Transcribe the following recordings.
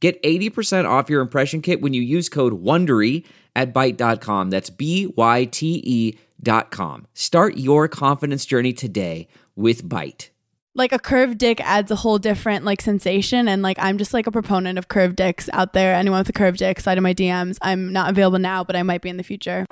Get 80% off your impression kit when you use code WONDERY at Byte.com. That's Byte.com. Start your confidence journey today with Byte. Like a curved dick adds a whole different like sensation, and like I'm just like a proponent of curved dicks out there. Anyone with a curved dick, slide in my DMs. I'm not available now, but I might be in the future.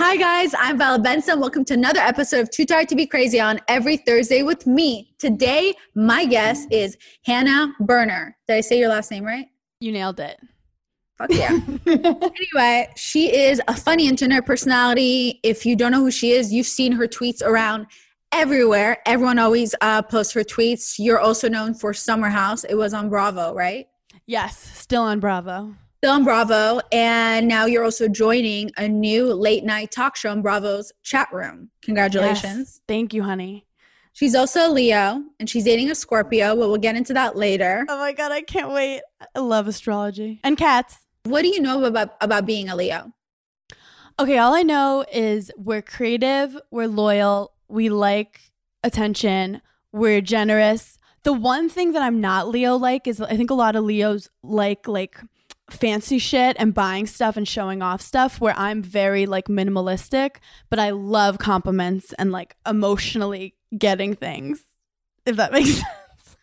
Hi guys, I'm Vala Benson. Welcome to another episode of Too Tired to Be Crazy on every Thursday with me. Today, my guest is Hannah Berner. Did I say your last name right? You nailed it. Fuck yeah. Anyway, she is a funny internet personality. If you don't know who she is, you've seen her tweets around everywhere. Everyone always posts her tweets. You're also known for Summer House. It was on Bravo, right? Yes, still on Bravo. Still on Bravo, and now you're also joining a new late-night talk show in Bravo's chat room. Congratulations. Yes. Thank you, honey. She's also a Leo, and she's dating a Scorpio, but we'll get into that later. Oh, my God. I can't wait. I love astrology. And cats. What do you know about being a Leo? Okay, all I know is we're creative, we're loyal, we like attention, we're generous. The one thing that I'm not Leo-like is I think a lot of Leos like fancy shit and buying stuff and showing off stuff, where I'm very like minimalistic, but I love compliments and like emotionally getting things, if that makes sense.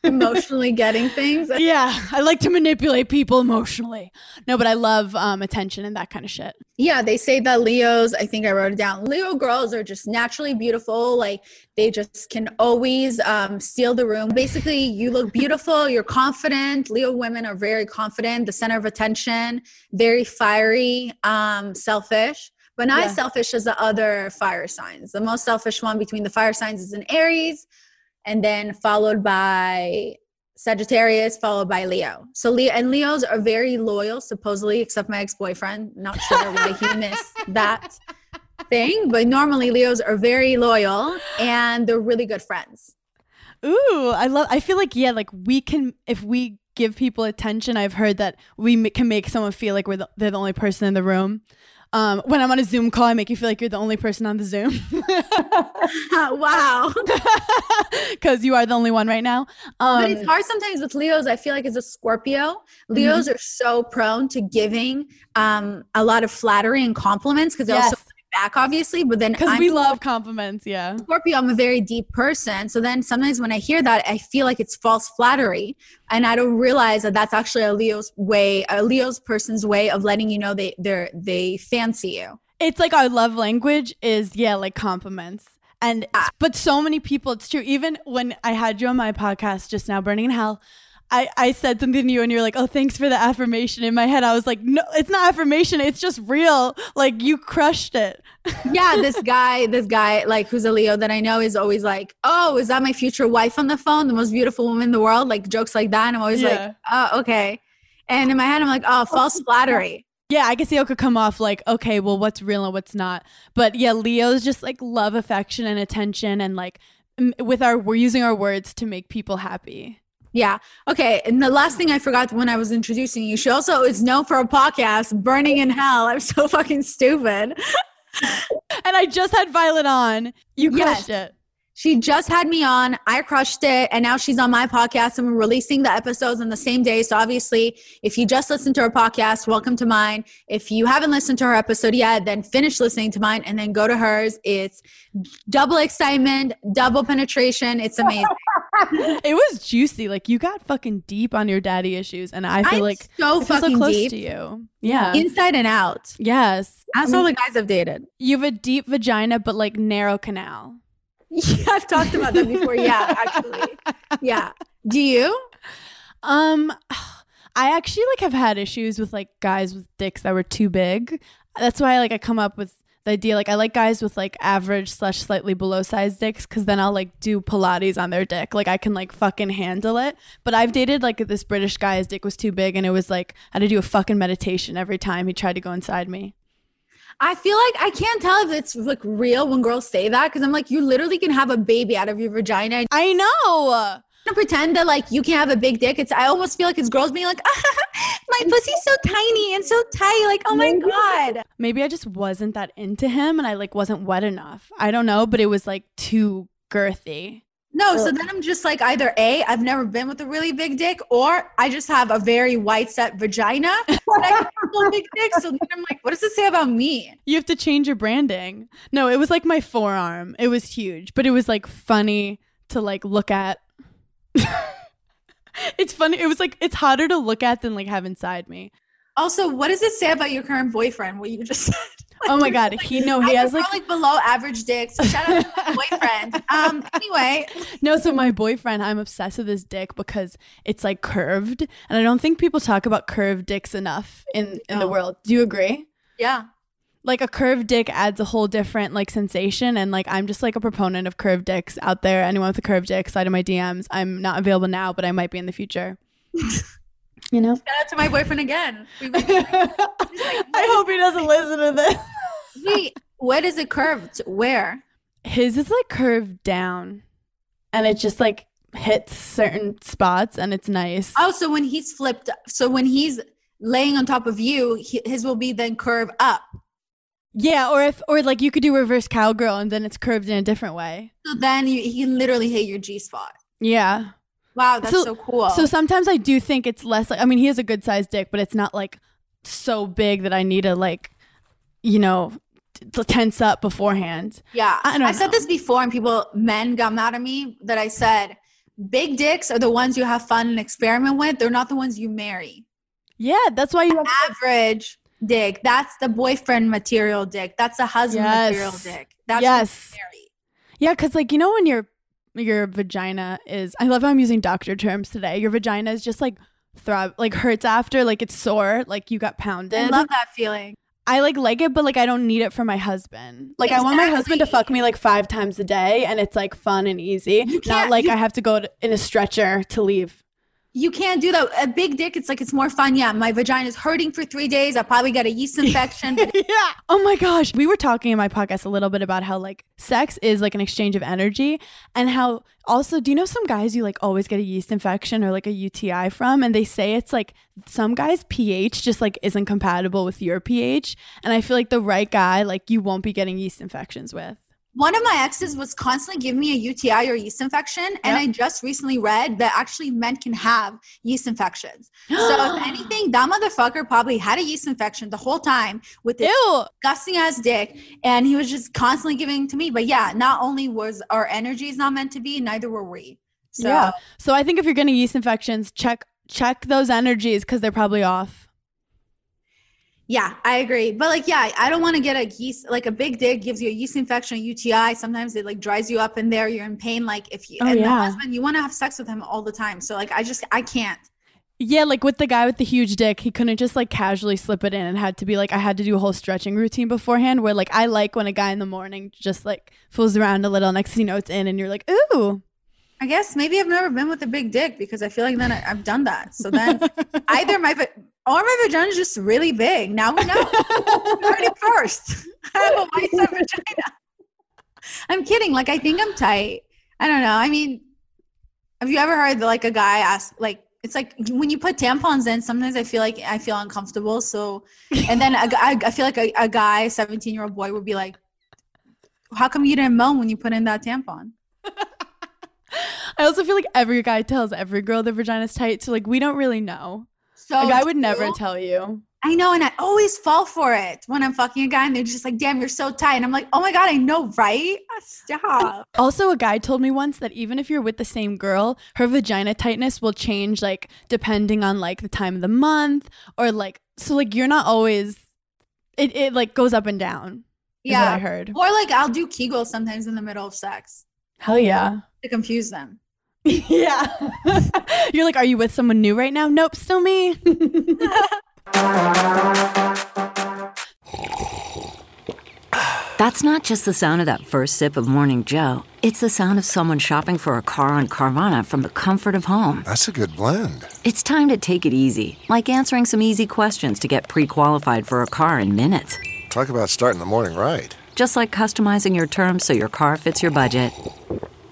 Emotionally getting things? Yeah, I like to manipulate people emotionally. No, but I love attention and that kind of shit. Yeah, they say that Leos, I think I wrote it down, Leo girls are just naturally beautiful. Like they just can always steal the room. Basically, you look beautiful, you're confident. Leo women are very confident, the center of attention, very fiery, selfish. But not as selfish as the other fire signs. The most selfish one between the fire signs is an Aries, and then followed by Sagittarius, followed by Leo. So Leos are very loyal, supposedly, except my ex-boyfriend. Not sure why he missed that thing, but normally Leos are very loyal and they're really good friends. Ooh, I feel like, yeah, like we can, if we give people attention, I've heard that we can make someone feel like they're the only person in the room. When I'm on a Zoom call, I make you feel like you're the only person on the Zoom. Wow. Because you are the only one right now. But it's hard sometimes with Leos. I feel like as a Scorpio, Leos are so prone to giving a lot of flattery and compliments because they also put it back, obviously. But then because we love compliments, yeah. Scorpio, I'm a very deep person. So then sometimes when I hear that, I feel like it's false flattery. And I don't realize that that's actually a Leo's person's way of letting you know they fancy you. It's like our love language is, like compliments. And but so many people, it's true. Even when I had you on my podcast just now, Burning in Hell, I said something to you and you're like, oh, thanks for the affirmation. In my head, I was like, no, it's not affirmation. It's just real. Like you crushed it. Yeah, this guy like who's a Leo that I know is always like, oh, is that my future wife on the phone? The most beautiful woman in the world. Like jokes like that. And I'm always like, oh, okay. And in my head, I'm like, oh, false flattery. Yeah, I guess it could come off like, okay, well, what's real and what's not. But yeah, Leos just like love affection and attention and like we're using our words to make people happy. Yeah. Okay. And the last thing I forgot when I was introducing you, she also is known for a podcast, Burning in Hell. I'm so fucking stupid. And I just had Violet on. You crushed it. She just had me on. I crushed it. And now she's on my podcast and we're releasing the episodes on the same day. So obviously, if you just listened to her podcast, welcome to mine. If you haven't listened to her episode yet, then finish listening to mine and then go to hers. It's double excitement, double penetration. It's amazing. It was juicy. Like you got fucking deep on your daddy issues. And I feel like so fucking so close deep to you. Yeah. Inside and out. Yes. That's all the guys I've dated. You have a deep vagina, but like narrow canal. Yeah, I've talked about that before. Yeah, actually. Yeah. Do you? I actually like have had issues with like guys with dicks that were too big. That's why like I come up with the idea like I like guys with like average / slightly below size dicks, because then I'll like do Pilates on their dick. Like I can like fucking handle it. But I've dated like this British guy, his dick was too big, and it was like I had to do a fucking meditation every time he tried to go inside me. I feel like I can't tell if it's like real when girls say that, because I'm like, you literally can have a baby out of your vagina. I know. To pretend that like you can have a big dick, it's I almost feel like it's girls being like, ah, my pussy's so tiny and so tight, like oh my god. Maybe I just wasn't that into him and I like wasn't wet enough. I don't know, but it was like too girthy. No, so then I'm just like either A, I've never been with a really big dick, or I just have a very wide set vagina and I have a big dick. So then I'm like, what does this say about me? You have to change your branding. No, it was like my forearm. It was huge, but it was like funny to like look at. It's funny. It was like it's hotter to look at than like have inside me. Also, what does it say about your current boyfriend? What you just said? Like, oh my god, like, he has like below average dick. So shout out to my boyfriend. Anyway, no. So my boyfriend, I'm obsessed with his dick because it's like curved, and I don't think people talk about curved dicks enough in the world. Do you agree? Yeah. Like a curved dick adds a whole different like sensation, and like I'm just like a proponent of curved dicks out there. Anyone with a curved dick, slide in my DMs. I'm not available now, but I might be in the future. You know? Shout out to my boyfriend again. I hope he doesn't listen to this. Wait, what is it curved? Where? His is like curved down, and it just like hits certain spots, and it's nice. Oh, so when he's flipped, so when he's laying on top of you, his will be then curve up. Yeah, or like you could do reverse cowgirl and then it's curved in a different way. So then he can literally hit your G-spot. Yeah. Wow, that's so cool. So sometimes I do think it's less like, I mean, he has a good sized dick, but it's not like so big that I need to like, you know, tense up beforehand. Yeah. I said this before and men got mad at me that I said, big dicks are the ones you have fun and experiment with. They're not the ones you marry. Yeah, that's why you average dick, that's the boyfriend material dick, that's the husband material dick, that's scary. Yeah, because like, you know, when your vagina is, I love how I'm using doctor terms today, your vagina is just like like hurts after, like it's sore, like you got pounded. I love that feeling. I like it, but like I don't need it for my husband. Like exactly. I want my husband to fuck me like 5 times a day and it's like fun and easy, not like I have to go in a stretcher to leave. You can't do that. A big dick, it's like, it's more fun. Yeah, my vagina is hurting for 3 days. I probably got a yeast infection. Yeah. Oh my gosh. We were talking in my podcast a little bit about how like sex is like an exchange of energy, and how also, do you know some guys you like always get a yeast infection or like a UTI from, and they say it's like some guys' pH just like isn't compatible with your pH. And I feel like the right guy, like you won't be getting yeast infections with. One of my exes was constantly giving me a UTI or yeast infection. Yep. And I just recently read that actually men can have yeast infections. So if anything, that motherfucker probably had a yeast infection the whole time with this disgusting ass dick. And he was just constantly giving it to me. But yeah, not only was our energies not meant to be, neither were we. So, yeah. So I think if you're getting yeast infections, check those energies because they're probably off. Yeah, I agree. But like, yeah, I don't want to get a big dick gives you a yeast infection, a UTI. Sometimes it like dries you up in there. You're in pain. Like the husband, you want to have sex with him all the time. So like, I can't. Yeah. Like with the guy with the huge dick, he couldn't just like casually slip it in. It had to be like, I had to do a whole stretching routine beforehand where like, I like when a guy in the morning just like fools around a little, next thing you know, it's in and you're like, ooh. I guess maybe I've never been with a big dick because I feel like then I've done that. So then either my vagina is just really big. Now we know. We heard it first. I have a wide set vagina. I'm kidding. Like, I think I'm tight. I don't know. I mean, have you ever heard that like a guy ask, like, it's like when you put tampons in, sometimes I feel like I feel uncomfortable. So, and then I feel like a guy, 17-year-old boy would be like, how come you didn't moan when you put in that tampon? I also feel like every guy tells every girl their vagina's tight, so like we don't really know. So like I would never tell you. I know, and I always fall for it when I'm fucking a guy and they're just like, damn, you're so tight. And I'm like, oh my god, I know, right? Stop. Also, a guy told me once that even if you're with the same girl, her vagina tightness will change like depending on like the time of the month, or like, so like you're not always it like goes up and down. Yeah, what I heard. Or like I'll do Kegels sometimes in the middle of sex. Hell yeah. To confuse them. Yeah. You're like, are you with someone new right now? Nope, still me. That's not just the sound of that first sip of Morning Joe. It's the sound of someone shopping for a car on Carvana from the comfort of home. That's a good blend. It's time to take it easy, like answering some easy questions to get pre-qualified for a car in minutes. Talk about starting the morning right. Just like customizing your terms so your car fits your budget.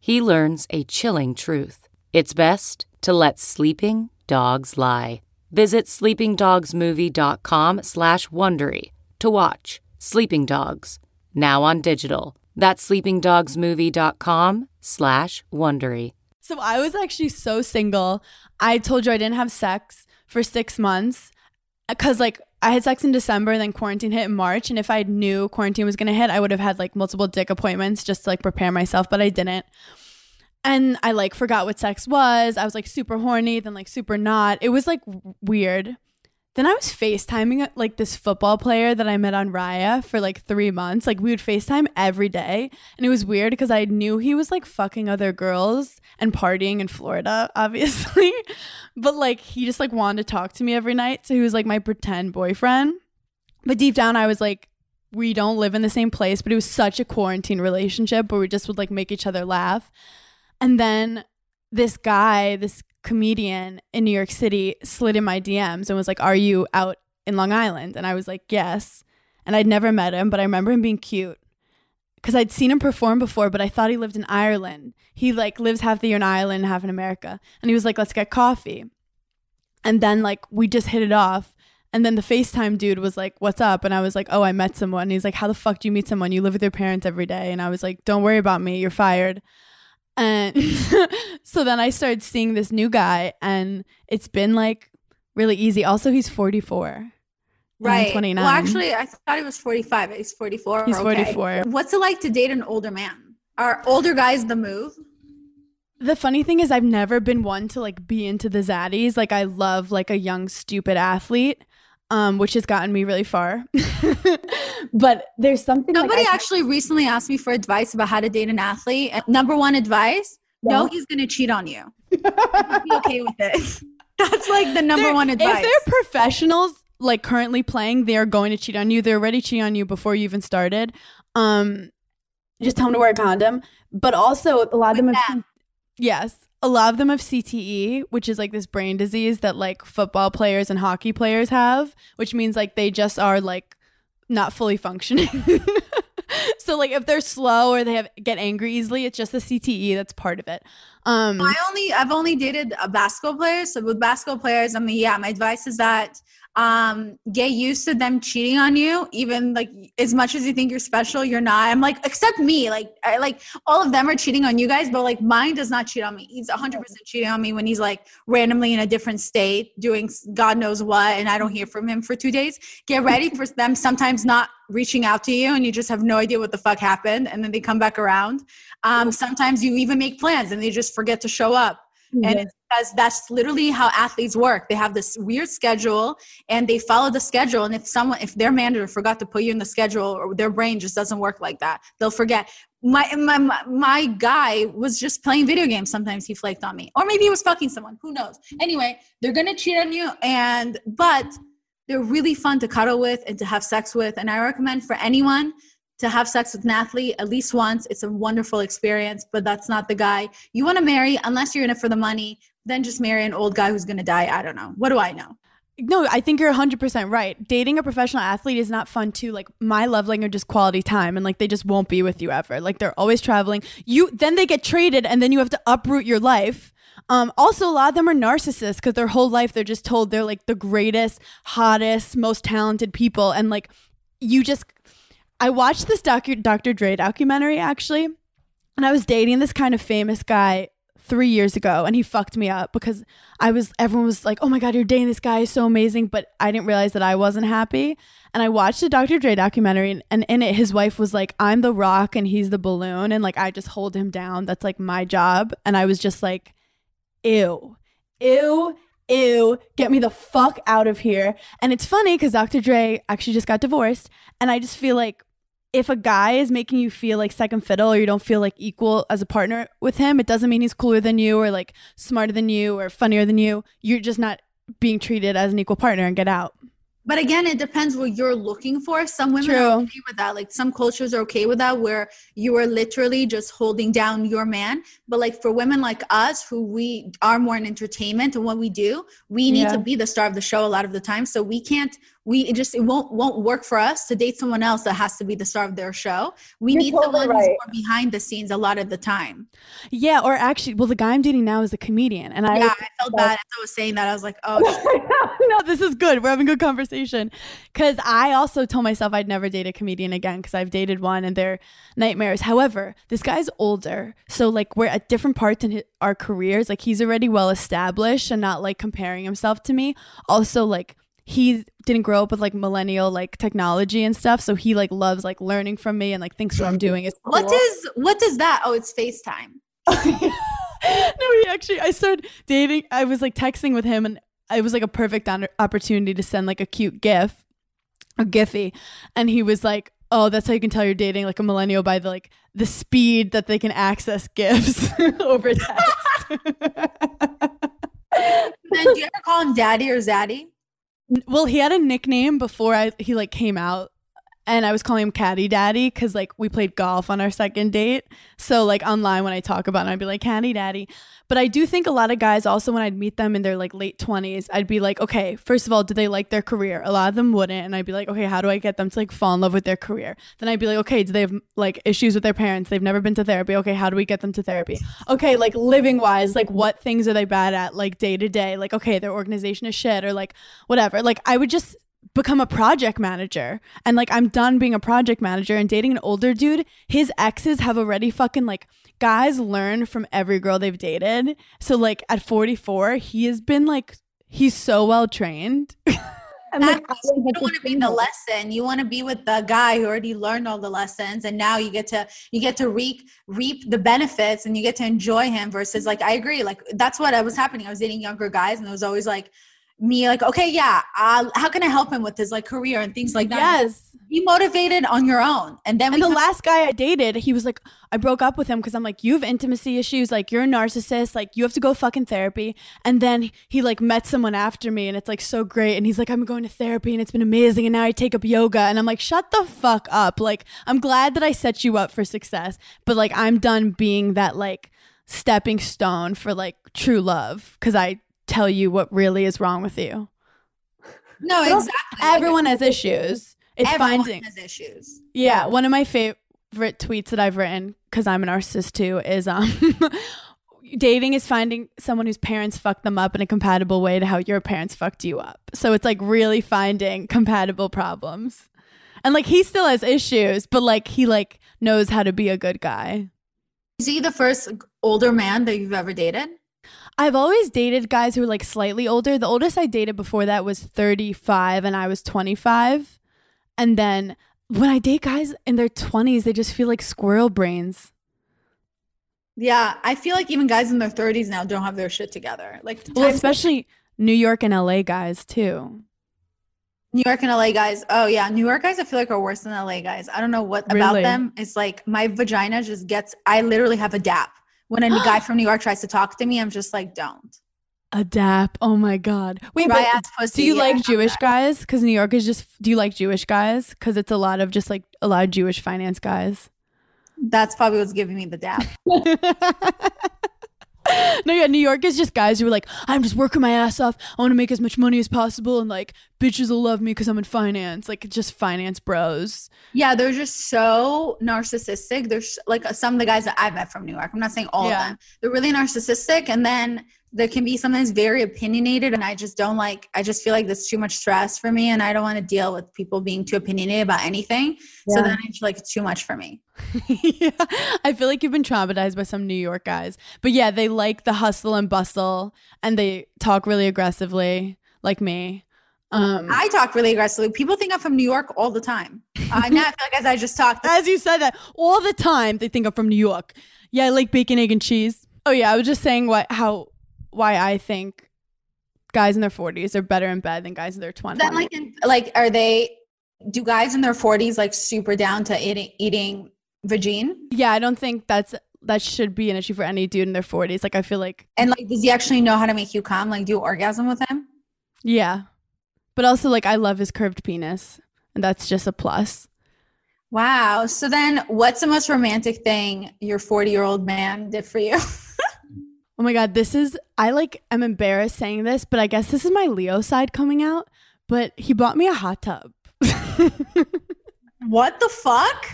he learns a chilling truth. It's best to let sleeping dogs lie. Visit sleepingdogsmovie.com/Wondery to watch Sleeping Dogs, now on digital. That's sleepingdogsmovie.com/Wondery. So I was actually so single. I told you I didn't have sex for 6 months because like I had sex in December and then quarantine hit in March. And if I knew quarantine was going to hit, I would have had like multiple dick appointments just to like prepare myself, but I didn't. And I like forgot what sex was. I was like super horny, then like super not. It was like weird. Then I was FaceTiming like this football player that I met on Raya for like 3 months. Like we would FaceTime every day. And it was weird because I knew he was like fucking other girls and partying in Florida, obviously. But like he just like wanted to talk to me every night. So he was like my pretend boyfriend. But deep down I was like, we don't live in the same place. But it was such a quarantine relationship where we just would like make each other laugh. And then this guy, this comedian in New York City slid in my DMs and was like, are you out in Long Island? And I was like, yes. And I'd never met him, but I remember him being cute because I'd seen him perform before, but I thought he lived in Ireland. He like lives half the year in Ireland, half in America. And he was like, let's get coffee. And then like we just hit it off. And then the FaceTime dude was like, what's up? And I was like, oh, I met someone. And he's like, how the fuck do you meet someone? You live with your parents every day. And I was like, don't worry about me. You're fired. And so then I started seeing this new guy and it's been like really easy. Also, he's 44. Right. 29. Well, actually, I thought he was 45. He's 44. He's okay. 44. What's it like to date an older man? Are older guys the move? The funny thing is I've never been one to like be into the zaddies. Like I love like a young, stupid athlete. Which has gotten me really far. But there's something. Nobody like actually recently asked me for advice about how to date an athlete. And number one advice, no, he's going to cheat on you. Be okay with it. That's like the number one advice. If they're professionals like currently playing, they're going to cheat on you. They're already cheating on you before you even started. Just tell them to wear a condom. But also a lot of them have, yes. A lot of them have CTE, which is like this brain disease that like football players and hockey players have, which means like they just are like not fully functioning. So like if they're slow or they get angry easily, it's just the CTE that's part of it. I've only dated a basketball player. So with basketball players, I mean, yeah, my advice is that get used to them cheating on you. Even like as much as you think you're special, you're not. I'm like, except me, like I like all of them are cheating on you guys, but like mine does not cheat on me. He's 100% cheating on me when he's like randomly in a different state doing God knows what, and I don't hear from him for 2 days. Get ready for them sometimes not reaching out to you and you just have no idea what the fuck happened, and then they come back around. Sometimes you even make plans and they just forget to show up. Yeah. And it's because that's literally how athletes work. They have this weird schedule and they follow the schedule. And if their manager forgot to put you in the schedule, or their brain just doesn't work like that, they'll forget. My guy was just playing video games. Sometimes he flaked on me, or maybe he was fucking someone. Who knows? Anyway, they're gonna cheat on you, but they're really fun to cuddle with and to have sex with. And I recommend for anyone to have sex with an athlete at least once. It's a wonderful experience, but that's not the guy you want to marry unless you're in it for the money. Then just marry an old guy who's going to die. I don't know. What do I know? No, I think you're 100% right. Dating a professional athlete is not fun too. Like my love language is quality time, and like they just won't be with you ever. Like they're always traveling. Then they get traded and then you have to uproot your life. Also, a lot of them are narcissists because their whole life they're just told they're like the greatest, hottest, most talented people. And like you just... I watched this Dr. Dre documentary, actually, and I was dating this kind of famous guy 3 years ago, and he fucked me up because everyone was like, oh my God, you're dating this guy, is so amazing. But I didn't realize that I wasn't happy. And I watched a Dr. Dre documentary, and in it, his wife was like, I'm the rock and he's the balloon. And like, I just hold him down. That's like my job. And I was just like, ew, get me the fuck out of here. And it's funny because Dr. Dre actually just got divorced. And I just feel like if a guy is making you feel like second fiddle, or you don't feel like equal as a partner with him, it doesn't mean he's cooler than you, or like smarter than you, or funnier than you. You're just not being treated as an equal partner, and get out. But again, it depends what you're looking for. Some women True. Are okay with that. Like some cultures are okay with that, where you are literally just holding down your man. But like for women like us, who we are more in entertainment and what we do, we need to be the star of the show a lot of the time. So we can't, it won't work for us to date someone else that has to be the star of their show. We You're need totally someone right. who's more behind the scenes a lot of the time. Yeah. Or actually, well, the guy I'm dating now is a comedian. And I felt bad as I was saying that. I was like, oh, no, this is good. We're having a good conversation. Because I also told myself I'd never date a comedian again, because I've dated one and they're nightmares. However, this guy's older. So like we're at different parts in our careers. Like he's already well established and not like comparing himself to me. Also like, he didn't grow up with like millennial like technology and stuff, so he like loves like learning from me and like thinks what I'm doing is cool. What is that? Oh, it's FaceTime. No, he actually, I started dating, I was like texting with him, and it was like a perfect opportunity to send like a cute GIF, a Giphy, and he was like, oh, that's how you can tell you're dating like a millennial, by the like the speed that they can access GIFs over text. Then do you ever call him Daddy or Zaddy? Well, he had a nickname before he like came out, and I was calling him Caddy Daddy because like we played golf on our second date. So like online when I talk about it, I'd be like Caddy Daddy. But I do think a lot of guys also, when I'd meet them in their like late 20s, I'd be like, okay, first of all, do they like their career? A lot of them wouldn't. And I'd be like, okay, how do I get them to like fall in love with their career? Then I'd be like, okay, do they have like issues with their parents? They've never been to therapy. Okay, how do we get them to therapy? Okay, like living wise, like what things are they bad at like day to day? Like, okay, their organization is shit, or like whatever. Like I would just become a project manager, and like I'm done being a project manager. And dating an older dude, his exes have already fucking like, guys learn from every girl they've dated. So like at 44, he has been like, he's so well trained. And like, you don't want to be the lesson. You want to be with the guy who already learned all the lessons, and now you get to reap the benefits, and you get to enjoy him. Versus like, I agree, like that's what was happening. I was dating younger guys, and it was always like me, like, okay, yeah, how can I help him with his like career and things like that? Yes, be motivated on your own. And the last guy I dated, he was like, I broke up with him because I'm like, you have intimacy issues, like you're a narcissist, like you have to go fucking therapy. And then he like met someone after me, and it's like so great, and he's like, I'm going to therapy and it's been amazing, and now I take up yoga. And I'm like, shut the fuck up. Like, I'm glad that I set you up for success, but like I'm done being that like stepping stone for like true love, because I tell you what really is wrong with you. No, exactly. Everyone has issues. Everyone has issues. Yeah. One of my favorite tweets that I've written, because I'm a narcissist too, is dating is finding someone whose parents fucked them up in a compatible way to how your parents fucked you up. So it's like really finding compatible problems. And like he still has issues, but like he like knows how to be a good guy. Is he the first older man that you've ever dated? I've always dated guys who are like slightly older. The oldest I dated before that was 35, and I was 25. And then when I date guys in their 20s, they just feel like squirrel brains. Yeah, I feel like even guys in their 30s now don't have their shit together. Like, well, especially New York and LA guys too. New York and LA guys. Oh yeah, New York guys I feel like are worse than LA guys. I don't know what about them. It's like my vagina just gets, I literally have a dap. When a guy from New York tries to talk to me, I'm just like, don't. A dap. Oh my God. Wait, but do you like Jewish guys? Because New York is just, do you like Jewish guys? Because it's a lot of just like a lot of Jewish finance guys. That's probably what's giving me the dap. No, yeah, New York is just guys who are like, I'm just working my ass off. I want to make as much money as possible, and like bitches will love me because I'm in finance. Like just finance bros. Yeah, they're just so narcissistic. There's like some of the guys that I've met from New York, I'm not saying all of them, they're really narcissistic. And then that can be sometimes very opinionated. And I just don't like, I just feel like that's too much stress for me. And I don't want to deal with people being too opinionated about anything. Yeah. So then I feel like it's too much for me. Yeah. I feel like you've been traumatized by some New York guys, but yeah, they like the hustle and bustle and they talk really aggressively like me. I talk really aggressively. People think I'm from New York all the time. Now I feel like as I just talked. As you said that all the time, they think I'm from New York. Yeah. I like bacon, egg and cheese. Oh yeah. I was just saying why I think guys in their 40s are better in bed than guys in their 20s. Then do guys in their 40s like super down to eating vagine? Yeah, I don't think that should be an issue for any dude in their 40s. Like I feel like, and like does he actually know how to make you come? Like do you orgasm with him? Yeah. But also like I love his curved penis and that's just a plus. Wow. So then what's the most romantic thing your 40-year-old man did for you? Oh my God, I'm embarrassed saying this, but I guess this is my Leo side coming out, but he bought me a hot tub. What the fuck?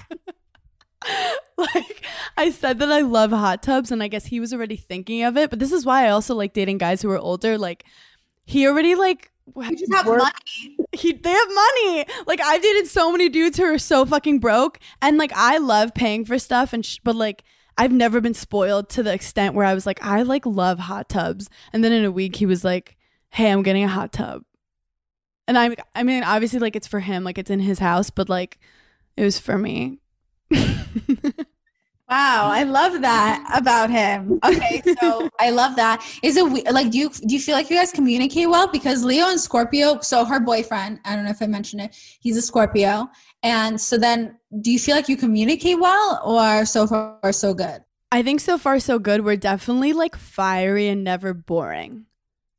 Like I said that I love hot tubs and I guess he was already thinking of it, but this is why I also like dating guys who are older. Like he already like, you just have money. They have money. Like I've dated so many dudes who are so fucking broke and like I love paying for stuff and but like I've never been spoiled to the extent where I was like, I like love hot tubs. And then in a week he was like, hey, I'm getting a hot tub. And I mean, obviously like it's for him, like it's in his house, but like it was for me. Wow. I love that about him. Okay. So I love that. Is it like, do you feel like you guys communicate well? Because Leo and Scorpio, so her boyfriend, I don't know if I mentioned it, he's a Scorpio. And so then do you feel like you communicate well or so far so good? I think so far so good. We're definitely like fiery and never boring.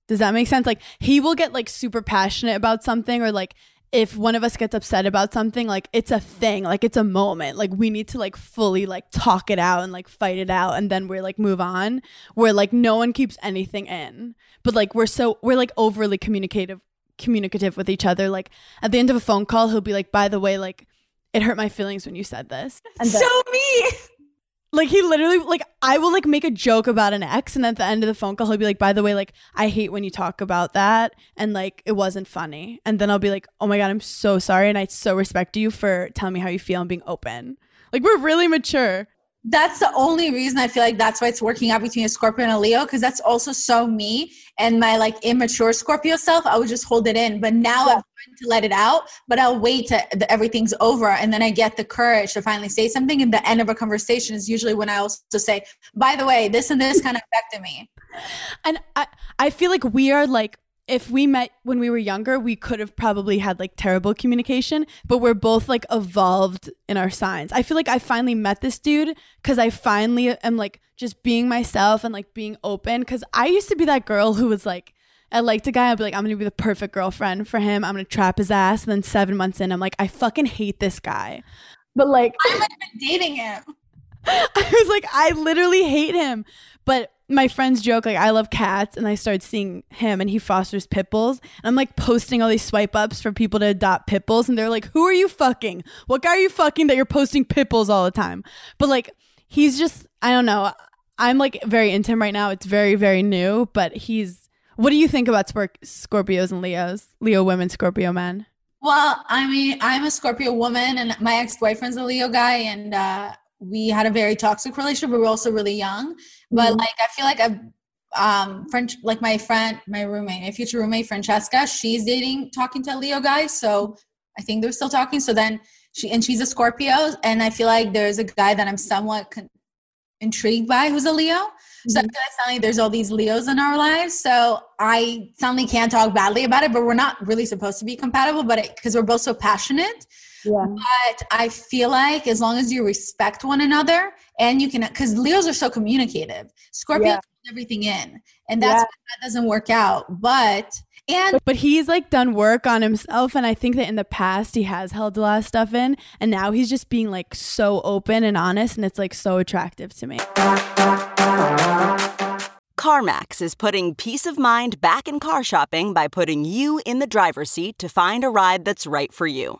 Does that make sense? Like he will get like super passionate about something or like if one of us gets upset about something, like it's a thing, like it's a moment, like we need to like fully like talk it out and like fight it out. And then we're like move on where like no one keeps anything in, but like we're like overly communicative with each other. Like at the end of a phone call he'll be like, by the way, like it hurt my feelings when you said this. And then, so me like he literally like I will like make a joke about an ex and at the end of the phone call he'll be like, by the way, like I hate when you talk about that and like it wasn't funny. And then I'll be like, oh my God, I'm so sorry and I so respect you for telling me how you feel and being open. Like we're really mature. That's the only reason I feel like that's why it's working out between a Scorpio and a Leo, because that's also so me and my like immature Scorpio self. I would just hold it in, but now I'm going to let it out, but I'll wait till everything's over and then I get the courage to finally say something. And the end of a conversation is usually when I also say, by the way, this and this kind of affected me. And I feel like we are like, if we met when we were younger, we could have probably had like terrible communication, but we're both like evolved in our signs. I feel like I finally met this dude because I finally am like just being myself and like being open. Because I used to be that girl who was like, I liked a guy, I'd be like, I'm going to be the perfect girlfriend for him. I'm going to trap his ass. And then 7 months in, I'm like, I fucking hate this guy. But like, I might have been dating him. I was like, I literally hate him. But my friends joke, like, I love cats, and I started seeing him, and he fosters pit bulls. And I'm, like, posting all these swipe ups for people to adopt pit bulls, and they're like, who are you fucking? What guy are you fucking that you're posting pit bulls all the time? But, like, he's just, I don't know. I'm, like, very into him right now. It's very, very new, but he's, what do you think about Scorpios and Leos? Leo women, Scorpio men? Well, I mean, I'm a Scorpio woman, and my ex-boyfriend's a Leo guy, and we had a very toxic relationship, but we were also really young. But like, I feel like my future roommate, Francesca, she's dating, talking to a Leo guy. So I think they're still talking. So then she's a Scorpio. And I feel like there's a guy that I'm somewhat intrigued by who's a Leo. So I feel like suddenly there's all these Leos in our lives. So I suddenly can't talk badly about it, but we're not really supposed to be compatible, but because we're both so passionate. Yeah. But I feel like as long as you respect one another and you can, because Leos are so communicative, Scorpios put everything in, and that's why that doesn't work out. But he's like done work on himself, and I think that in the past he has held a lot of stuff in, and now he's just being like so open and honest, and it's like so attractive to me. CarMax is putting peace of mind back in car shopping by putting you in the driver's seat to find a ride that's right for you.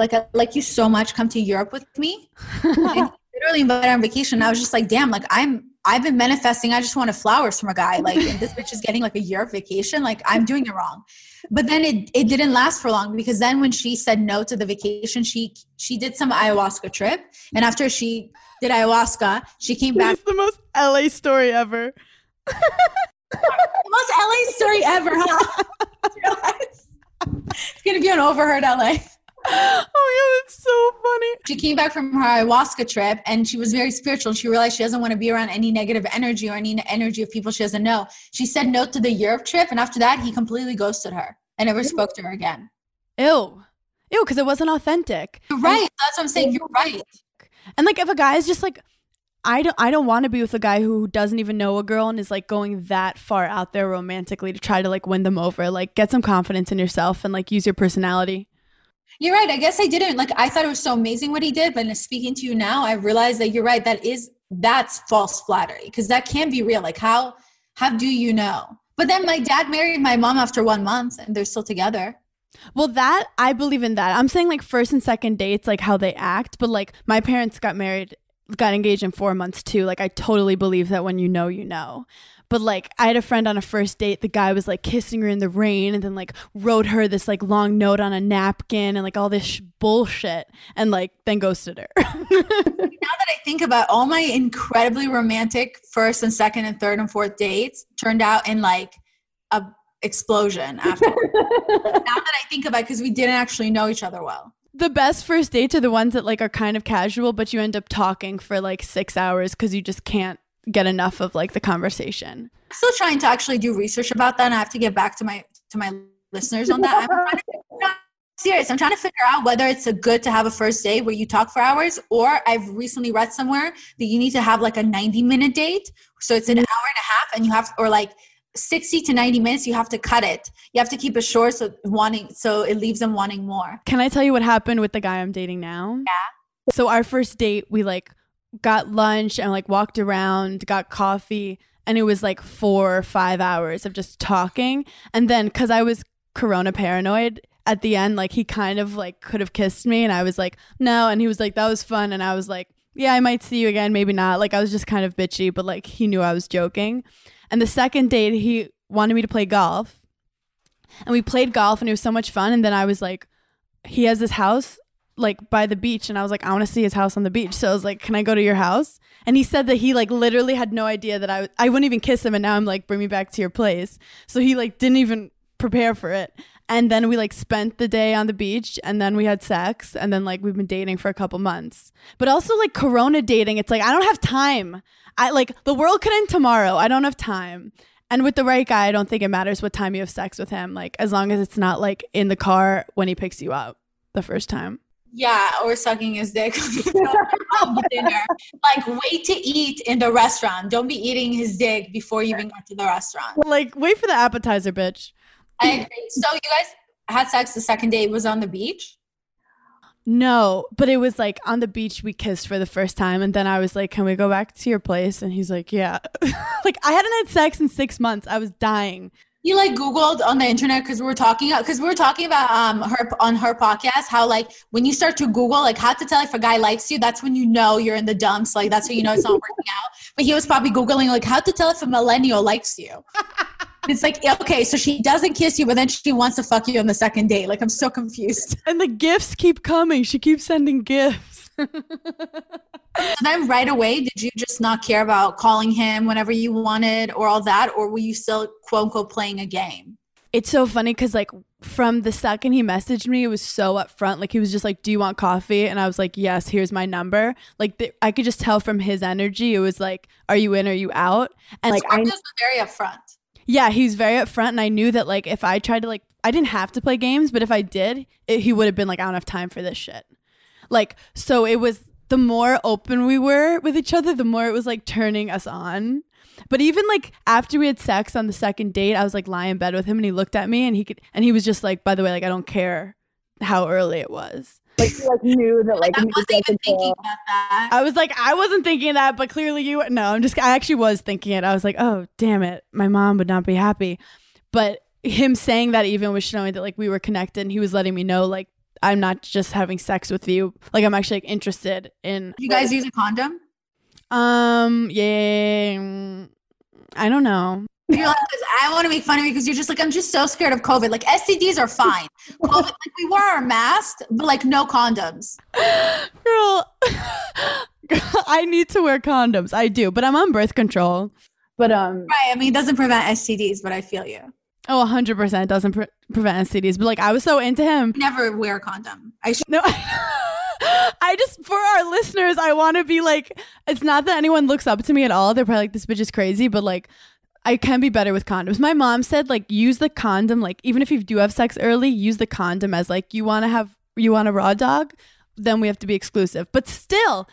I like you so much. Come to Europe with me. And he literally invited her on vacation. I was just like, damn, like I've been manifesting. I just wanted flowers from a guy. Like, and this bitch is getting like a year vacation. Like I'm doing it wrong. But then it didn't last for long, because then when she said no to the vacation, she did some ayahuasca trip. And after she did ayahuasca, she came back. It's the most LA story ever. The most LA story ever, huh? It's going to be an overheard LA. Oh yeah, that's so funny. She came back from her ayahuasca trip and she was very spiritual. She realized she doesn't want to be around any negative energy or any energy of people she doesn't know. She said no to the Europe trip, and after that he completely ghosted her. I never spoke to her again. Ew, because it wasn't authentic. You're right. That's what I'm saying. You're right. And like if a guy is just like, I don't want to be with a guy who doesn't even know a girl and is like going that far out there romantically to try to like win them over. Like get some confidence in yourself and like use your personality. You're right. I guess I didn't. Like, I thought it was so amazing what he did, but speaking to you now, I realized that you're right. That's false flattery, because that can be real. Like, how do you know? But then my dad married my mom after 1 month and they're still together. Well, that, I believe in that. I'm saying like first and second dates, like how they act, but like my parents got engaged in 4 months too. Like, I totally believe that when you know, you know. But like I had a friend on a first date, the guy was like kissing her in the rain and then like wrote her this like long note on a napkin and like all this bullshit and like then ghosted her. Now that I think about all my incredibly romantic first and second and third and fourth dates turned out in like a explosion after. Now that I think about it, because we didn't actually know each other well. The best first dates are the ones that like are kind of casual, but you end up talking for like 6 hours because you just can't get enough of like the conversation. I'm still trying to actually do research about that, and I have to get back to my listeners on that. I'm trying to figure out whether it's a good to have a first date where you talk for hours, or I've recently read somewhere that you need to have like a 90-minute date, so it's an hour and a half, and you have, or like 60 to 90 minutes, you have to cut it. You have to keep it short so it leaves them wanting more. Can I tell you what happened with the guy I'm dating now? Yeah. So our first date, we got lunch and walked around, got coffee, and it was 4 or 5 hours of just talking. And then because I was corona paranoid, at the end, he kind of could have kissed me, and I was no, and he was that was fun, and I was yeah, I might see you again, maybe not. I was just kind of bitchy, but he knew I was joking. And the second date, he wanted me to play golf, and we played golf, and it was so much fun. And then I was he has this house by the beach, and I was I want to see his house on the beach. So I was can I go to your house? And he said that he literally had no idea that I wouldn't even kiss him, and now I'm bring me back to your place. So he didn't even prepare for it. And then we spent the day on the beach, and then we had sex, and then we've been dating for a couple months. But also corona dating, it's I don't have time. I the world could end tomorrow. I don't have time. And with the right guy, I don't think it matters what time you have sex with him. As long as it's not in the car when he picks you up the first time. Yeah, or sucking his dick. Dinner. Wait to eat in the restaurant. Don't be eating his dick before you even get to the restaurant. Wait for the appetizer, bitch. I agree. So you guys had sex the second day. Was on the beach? No, but it was on the beach we kissed for the first time. And then I was can we go back to your place? And he's yeah. I hadn't had sex in 6 months. I was dying. You Googled on the internet because we were talking about her on her podcast, how when you start to Google how to tell if a guy likes you, that's when you know you're in the dumps. That's when you know it's not working out. But he was probably Googling how to tell if a millennial likes you. It's okay, so she doesn't kiss you, but then she wants to fuck you on the second date. I'm so confused. And the gifts keep coming. She keeps sending gifts. And then right away, did you just not care about calling him whenever you wanted or all that? Or were you still, quote unquote, playing a game? It's so funny because from the second he messaged me, it was so upfront. He was just do you want coffee? And I was yes, here's my number. I could just tell from his energy. It was are you in? Are you out? And I'm just very upfront. Yeah, he's very upfront, and I knew that if I tried to I didn't have to play games, but if I did, he would have been I don't have time for this shit. So it was, the more open we were with each other, the more it was turning us on. But even after we had sex on the second date, I was lying in bed with him, and he looked at me, and he was just by the way, I don't care how early it was. You knew that I wasn't even thinking about that. I was I wasn't thinking that, but clearly you. No, I actually was thinking it. I was oh damn it, my mom would not be happy. But him saying that even was showing that we were connected, and he was letting me know I'm not just having sex with you. I'm actually interested in. You guys use a condom? Yeah. I don't know. You're I want to make fun of you because you're just I'm just so scared of COVID. STDs are fine. COVID, we wear our masks, but no condoms. Girl, I need to wear condoms. I do, but I'm on birth control. But right. I mean, it doesn't prevent STDs, but I feel you. Oh, 100% doesn't prevent STDs. But I was so into him. Never wear a condom. No. I just, for our listeners, I want to be it's not that anyone looks up to me at all. They're probably this bitch is crazy, but I can be better with condoms. My mom said, use the condom. Even if you do have sex early, use the condom as, you want a raw dog, then we have to be exclusive. But still,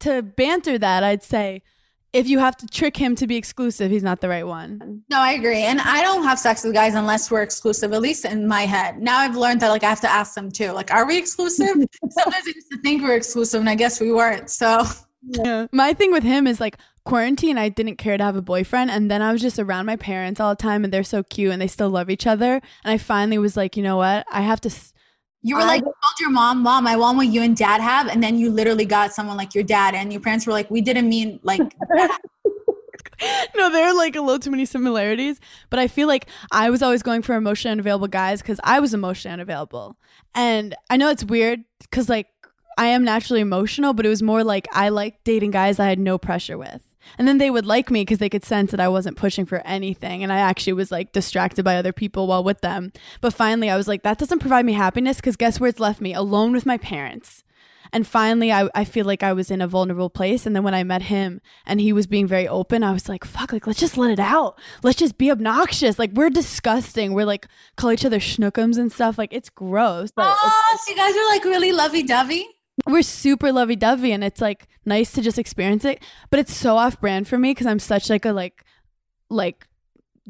to banter that, I'd say, if you have to trick him to be exclusive, he's not the right one. No, I agree. And I don't have sex with guys unless we're exclusive, at least in my head. Now I've learned that, I have to ask them, too. Are we exclusive? Sometimes I used to think we were exclusive, and I guess we weren't, so... Yeah. My thing with him is quarantine, I didn't care to have a boyfriend, and then I was just around my parents all the time, and they're so cute and they still love each other, and I finally was you know what, I have to you told your mom I want what you and dad have, and then you literally got someone your dad, and your parents were we didn't mean that. No, there are a little too many similarities, but I feel I was always going for emotionally unavailable guys because I was emotionally unavailable, and I know it's weird because I am naturally emotional, but it was more I liked dating guys I had no pressure with. And then they would like me because they could sense that I wasn't pushing for anything. And I actually was distracted by other people while with them. But finally, I was that doesn't provide me happiness because guess where it's left me? Alone with my parents. And finally, I feel I was in a vulnerable place. And then when I met him and he was being very open, I was fuck, let's just let it out. Let's just be obnoxious. We're disgusting. We're call each other schnookums and stuff. It's gross. But oh, so you guys are really lovey-dovey? We're super lovey-dovey, and it's nice to just experience it, but it's so off brand for me because I'm such a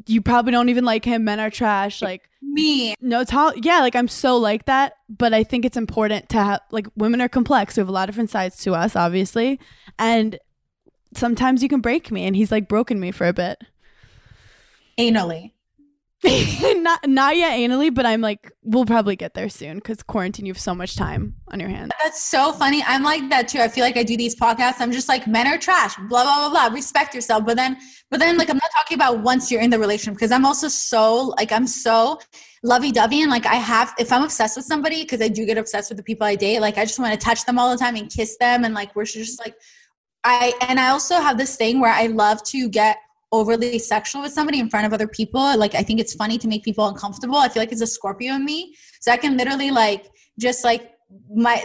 you probably don't even like him. Men are trash. Like me. No, yeah, like I'm so like that. But I think it's important to have, like, women are complex. We have a lot of different sides to us, obviously. And sometimes you can break me. And he's like broken me for a bit. Anally. Not yet anally, but I'm like, we'll probably get there soon because quarantine, you have so much time on your hands. That's so funny. I'm like that too. I feel like I do these podcasts. I'm just like, men are trash, blah, blah, blah, blah. Respect yourself. But then like, I'm not talking about once you're in the relationship, because I'm also so like, I'm so lovey-dovey. And like, if I'm obsessed with somebody, because I do get obsessed with the people I date, like I just want to touch them all the time and kiss them. And like, we're just like, I also have this thing where I love to get overly sexual with somebody in front of other people. Like, I think it's funny to make people uncomfortable. I feel like it's a Scorpio in me. So I can literally like, just like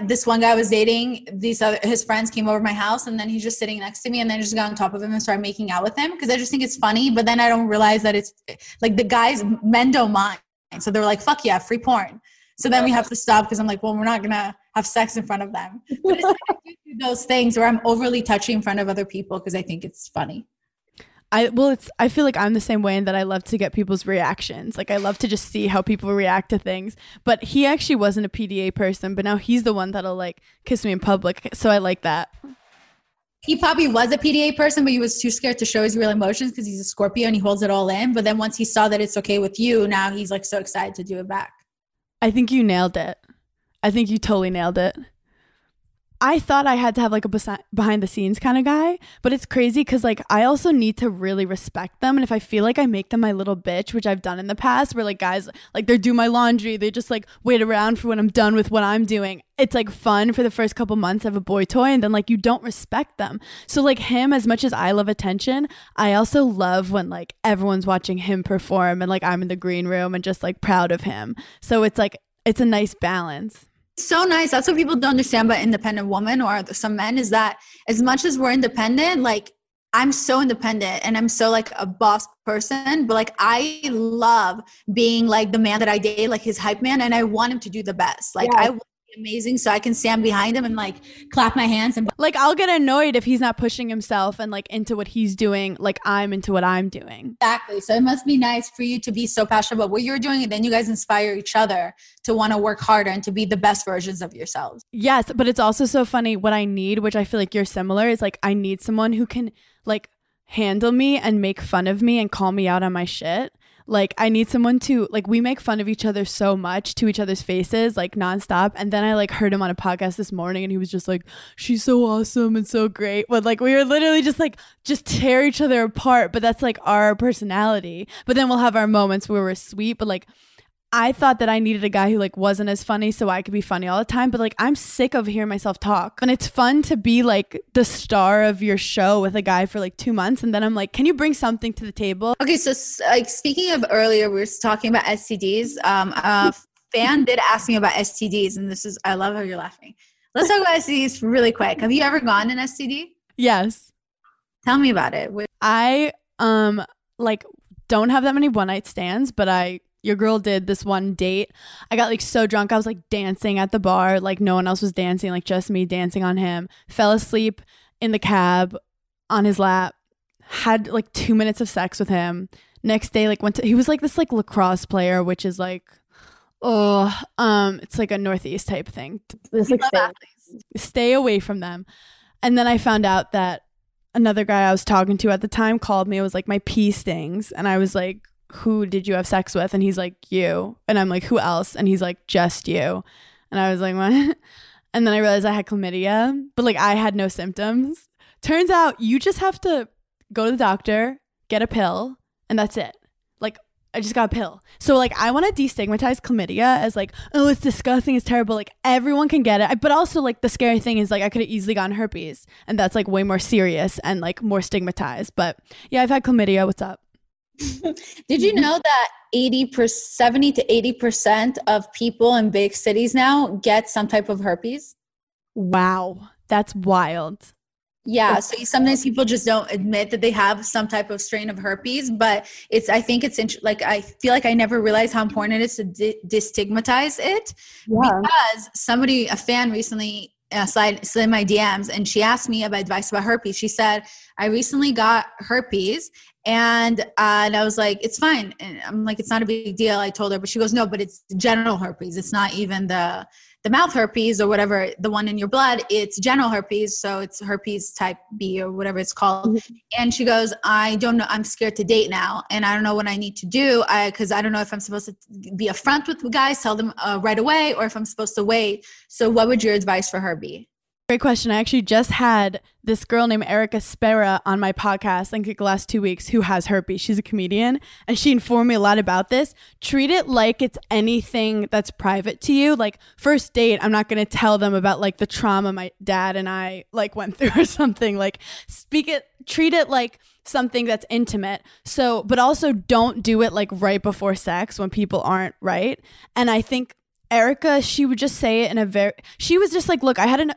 this one guy I was dating, his friends came over my house, and then he's just sitting next to me, and then I just got on top of him and started making out with him because I just think it's funny. But then I don't realize that it's like, the guys, men don't mind. So they were like, fuck yeah, free porn. So then we have to stop because I'm like, well, we're not going to have sex in front of them. But it's like, I do those things where I'm overly touchy in front of other people because I think it's funny. I feel like I'm the same way in that I love to get people's reactions. Like, I love to just see how people react to things. But he actually wasn't a PDA person, but now he's the one that'll like kiss me in public. So I like that. He probably was a PDA person, but he was too scared to show his real emotions because he's a Scorpio and he holds it all in. But then once he saw that it's okay with you, now he's like so excited to do it back. I think you nailed it. I think you totally nailed it. I thought I had to have like a behind the scenes kind of guy, but it's crazy because like I also need to really respect them. And if I feel like I make them my little bitch, which I've done in the past, where like guys, like they do my laundry, they just like wait around for when I'm done with what I'm doing. It's like fun for the first couple months of a boy toy, and then like you don't respect them. So like him, as much as I love attention, I also love when like everyone's watching him perform and like I'm in the green room and just like proud of him. So it's like, it's a nice balance. So nice. That's what people don't understand about independent women or some men, is that as much as we're independent, like I'm so independent and I'm so like a boss person, but like I love being like the man that I date, like his hype man, and I want him to do the best. Like, yeah. I want to be amazing so I can stand behind him and like clap my hands. And like, I'll get annoyed if he's not pushing himself and like into what he's doing, like I'm into what I'm doing. Exactly. So it must be nice for you to be so passionate about what you're doing, and then you guys inspire each other to want to work harder and to be the best versions of yourselves. Yes, but it's also so funny. What I need, which I feel like you're similar, is like I need someone who can like handle me and make fun of me and call me out on my shit. Like I need someone to like, we make fun of each other so much to each other's faces, like nonstop. And then I like heard him on a podcast this morning and he was just like, she's so awesome and so great. But like, we were literally just like, just tear each other apart. But that's like our personality. But then we'll have our moments where we're sweet, but like, I thought that I needed a guy who like wasn't as funny so I could be funny all the time. But like, I'm sick of hearing myself talk. And it's fun to be like the star of your show with a guy for like 2 months. And then I'm like, can you bring something to the table? Okay, so like speaking of earlier, we were talking about STDs. A fan did ask me about STDs. And this is, I love how you're laughing. Let's talk about STDs really quick. Have you ever gotten an STD? Yes. Tell me about it. I like don't have that many one-night stands, but your girl did this one date. I got like so drunk. I was like dancing at the bar. Like no one else was dancing, like just me dancing on him. Fell asleep in the cab on his lap. Had like 2 minutes of sex with him. Next day, like he was like this like lacrosse player, which is like, it's like a Northeast type thing. It's like stay away from them. And then I found out that another guy I was talking to at the time called me. It was like, my pee stings. And I was like, who did you have sex with? And he's like, you. And I'm like, who else? And he's like, just you. And I was like, what? And then I realized I had chlamydia, but like I had no symptoms. Turns out you just have to go to the doctor, get a pill, and that's it. Like I just got a pill. So like I want to destigmatize chlamydia as like, oh, it's disgusting, it's terrible. Like everyone can get it. But also like the scary thing is like I could have easily gotten herpes, and that's like way more serious and like more stigmatized. But yeah, I've had chlamydia. What's up? Did you know that 70 to 80% of people in big cities now get some type of herpes? Wow, that's wild. Yeah, so sometimes people just don't admit that they have some type of strain of herpes, but I feel like I never realized how important it is to destigmatize it. Yeah. Because a fan recently slid my DMs, and she asked me about advice about herpes. She said, I recently got herpes, and I was like, it's fine. And I'm like, it's not a big deal, I told her. But she goes, no, but it's general herpes. It's not even the mouth herpes or whatever, the one in your blood. It's general herpes. So it's herpes type B or whatever it's called. Mm-hmm. And she goes, I don't know. I'm scared to date now. And I don't know what I need to do. Cause I don't know if I'm supposed to be upfront with the guys, tell them right away, or if I'm supposed to wait. So what would your advice for her be? Great question. I actually just had this girl named Erica Spera on my podcast, I think like the last 2 weeks, who has herpes. She's a comedian, and she informed me a lot about this. Treat it like it's anything that's private to you. Like first date, I'm not going to tell them about like the trauma my dad and I like went through or something. Like treat it like something that's intimate. So, but also don't do it like right before sex when people aren't right. And I think Erica, she would just say it in a very, she was just like, look, I had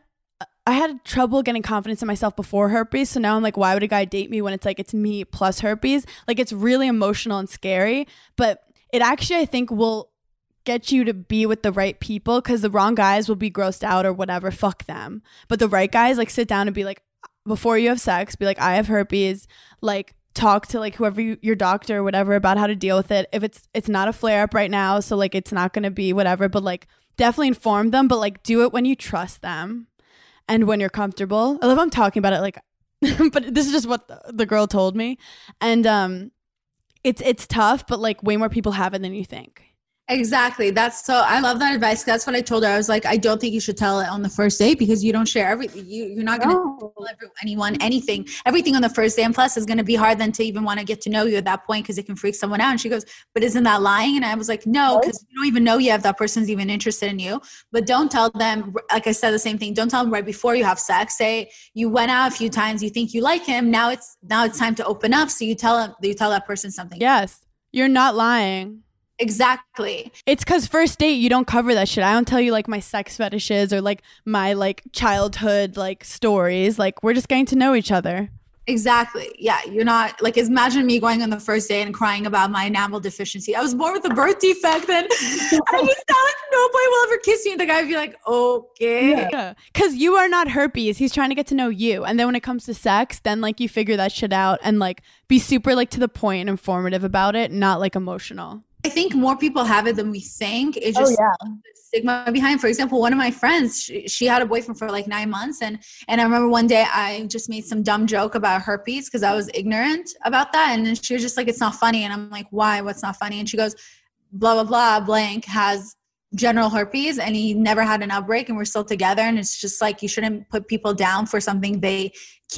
trouble getting confidence in myself before herpes. So now I'm like, why would a guy date me when it's like, it's me plus herpes? Like it's really emotional and scary, but it actually, I think, will get you to be with the right people, because the wrong guys will be grossed out or whatever, fuck them. But the right guys, like sit down and be like, before you have sex, be like, I have herpes, like talk to like whoever your doctor or whatever about how to deal with it. If it's not a flare up right now, so like, it's not going to be whatever, but like definitely inform them, but like do it when you trust them. And when you're comfortable. I love I'm talking about it like, but this is just what the girl told me. And it's tough, but like way more people have it than you think. Exactly. That's so, I love that advice. That's what I told her. I was like, I don't think you should tell it on the first date, because you don't share everything. You're not going to tell anyone everything on the first day. And plus it's going to be hard then to even want to get to know you at that point, because it can freak someone out. And she goes, but isn't that lying? And I was like, no, because you don't even know yet if that person's even interested in you. But don't tell them, like I said, the same thing. Don't tell them right before you have sex. Say you went out a few times, you think you like him. Now it's time to open up. So you tell that person something. Yes. You're not lying. Exactly. It's because first date, you don't cover that shit. I don't tell you like my sex fetishes or like my like childhood like stories. Like we're just getting to know each other. Exactly. Yeah. You're not like, imagine me going on the first day and crying about my enamel deficiency. I was born with a birth defect and I just thought like no boy will ever kiss me. And the guy would be like, okay. Yeah. Cause you are not herpes. He's trying to get to know you. And then when it comes to sex, then like you figure that shit out and like be super like to the point and informative about it, not like emotional. I think more people have it than we think. It's just the stigma behind. For example, one of my friends, she had a boyfriend for like 9 months. And I remember one day I just made some dumb joke about herpes because I was ignorant about that. And then she was just like, it's not funny. And I'm like, why? What's not funny? And she goes, blah, blah, blah, blank has general herpes and he never had an outbreak and we're still together. And it's just like, you shouldn't put people down for something they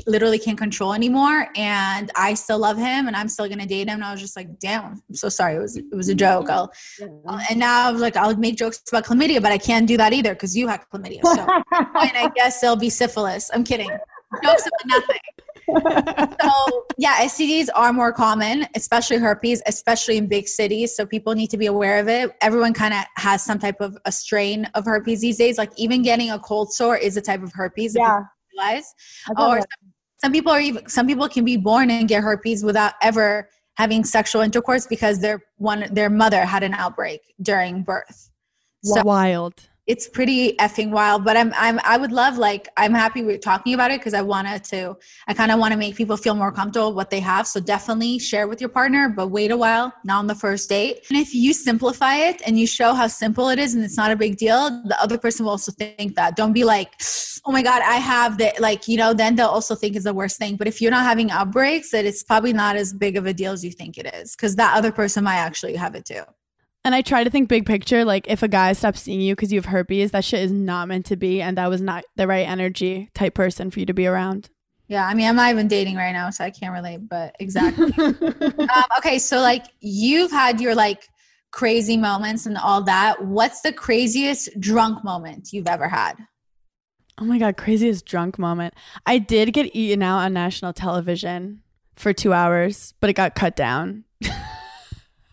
literally can't control anymore. And I still love him and I'm still going to date him. And I was just like, damn, I'm so sorry. It was a joke. And now I was like, I'll make jokes about chlamydia, but I can't do that either because you had chlamydia. So and I guess there'll be syphilis. I'm kidding. Jokes about nothing. So yeah, STDs are more common, especially herpes, especially in big cities. So people need to be aware of it. Everyone kind of has some type of a strain of herpes these days. Like even getting a cold sore is a type of herpes. Yeah. Or some people can be born and get herpes without ever having sexual intercourse because their mother had an outbreak during birth. So, wild. It's pretty effing wild, but I'm happy we're talking about it because I kind of want to make people feel more comfortable with what they have. So definitely share with your partner, but wait a while, not on the first date. And if you simplify it and you show how simple it is and it's not a big deal, the other person will also think that. Don't be like, oh my God, I have that. Like, you know, then they'll also think it's the worst thing. But if you're not having outbreaks, that it's probably not as big of a deal as you think it is, because that other person might actually have it too. And I try to think big picture, like if a guy stops seeing you because you have herpes, that shit is not meant to be. And that was not the right energy type person for you to be around. Yeah. I mean, I'm not even dating right now, so I can't relate, but exactly. Okay. So like you've had your like crazy moments and all that. What's the craziest drunk moment you've ever had? Oh my God. Craziest drunk moment. I did get eaten out on national television for 2 hours, but it got cut down.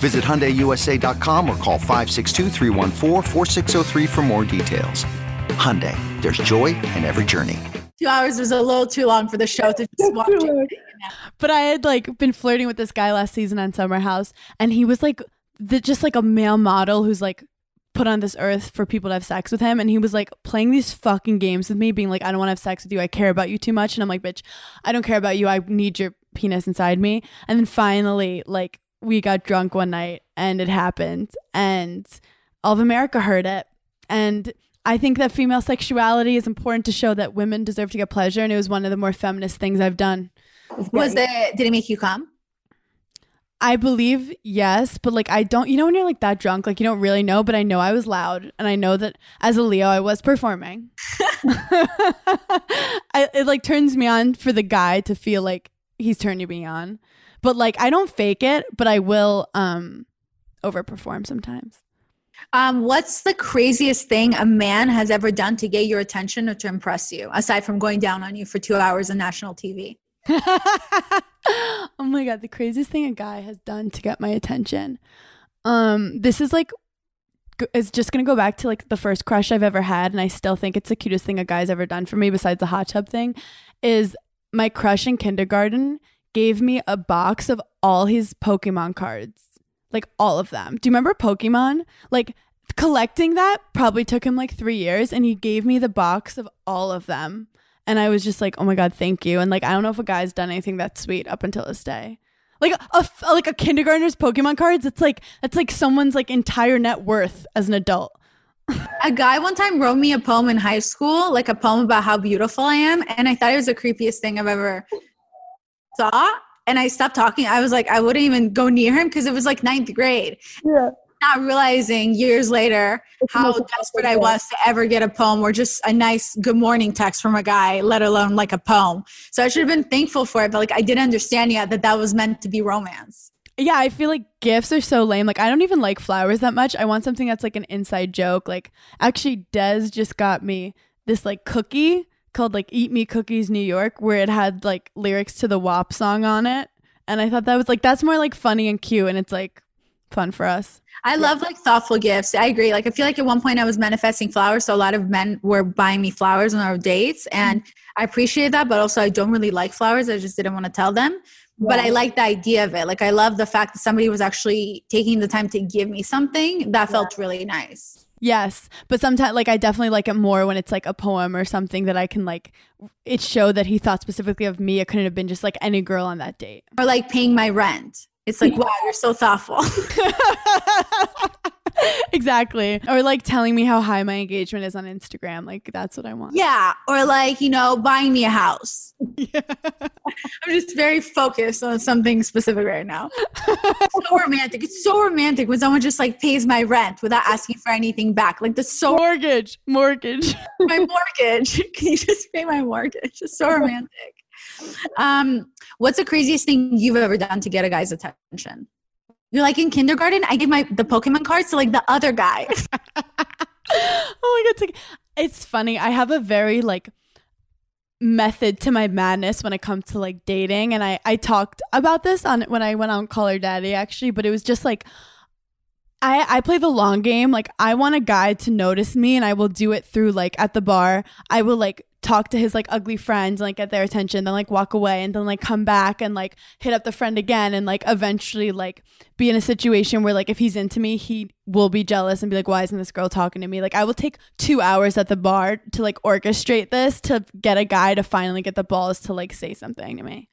Visit HyundaiUSA.com or call 562-314-4603 for more details. Hyundai, there's joy in every journey. 2 hours was a little too long for the show to just watch it. But I had like been flirting with this guy last season on Summer House, and he was like just like a male model who's like put on this earth for people to have sex with him, and he was like playing these fucking games with me, being like, I don't want to have sex with you, I care about you too much. And I'm like, bitch, I don't care about you, I need your penis inside me. And then finally, like, we got drunk one night and it happened, and all of America heard it. And I think that female sexuality is important to show that women deserve to get pleasure, and it was one of the more feminist things I've done. Did it make you come? I believe yes, but like I don't, you know, when you're like that drunk, like you don't really know, but I know I was loud, and I know that as a Leo I was performing. It like turns me on for the guy to feel like he's turning me on, but like I don't fake it, but I will overperform sometimes. What's the craziest thing a man has ever done to get your attention or to impress you, aside from going down on you for 2 hours on national TV? Oh my God. The craziest thing a guy has done to get my attention. This is like, it's just going to go back to like the first crush I've ever had. And I still think it's the cutest thing a guy's ever done for me, besides the hot tub thing, is my crush in kindergarten gave me a box of all his Pokemon cards. Like all of them. Do you remember Pokemon? Like collecting that probably took him like 3 years, and he gave me the box of all of them. And I was just like, oh my God, thank you. And like, I don't know if a guy's done anything that sweet up until this day. Like a kindergartner's Pokemon cards. It's like someone's like entire net worth as an adult. A guy one time wrote me a poem in high school, like a poem about how beautiful I am. And I thought it was the creepiest thing I've ever saw. And I stopped talking. I was like, I wouldn't even go near him because it was like 9th grade. Yeah. Not realizing years later how desperate I was to ever get a poem or just a nice good morning text from a guy, let alone like a poem. So I should have been thankful for it, but like I didn't understand yet that was meant to be romance. Yeah, I feel like gifts are so lame. Like I don't even like flowers that much. I want something that's like an inside joke. Like actually Des just got me this like cookie called like Eat Me Cookies New York, where it had like lyrics to the WAP song on it, and I thought that was like, that's more like funny and cute, and it's like fun for us. I love like thoughtful gifts. I agree. Like I feel like at one point I was manifesting flowers, so a lot of men were buying me flowers on our dates, and I appreciate that, but also I don't really like flowers. I just didn't want to tell them. Yeah. But I like the idea of it. Like I love the fact that somebody was actually taking the time to give me something that felt really nice. Yes, but sometimes like I definitely like it more when it's like a poem or something that I can like, it showed that he thought specifically of me. It couldn't have been just like any girl on that date. Or like paying my rent. It's like, wow, you're so thoughtful. Exactly. Or like telling me how high my engagement is on Instagram. Like that's what I want. Yeah. Or like, you know, buying me a house. Yeah. I'm just very focused on something specific right now. So romantic. It's so romantic when someone just like pays my rent without asking for anything back. Like mortgage. My mortgage. Can you just pay my mortgage? It's so romantic. What's the craziest thing you've ever done to get a guy's attention? You're like, in kindergarten, I gave the Pokemon cards to like the other guy. Oh my God. It's funny. I have a very like method to my madness when it comes to like dating. And I talked about this when I went on Call Her Daddy actually, but it was just like, I play the long game. Like I want a guy to notice me, and I will do it through like at the bar. I will like talk to his like ugly friends and like get their attention, then like walk away, and then like come back and like hit up the friend again, and like eventually like be in a situation where like if he's into me, he will be jealous and be like, why isn't this girl talking to me? Like I will take 2 hours at the bar to like orchestrate this to get a guy to finally get the balls to like say something to me.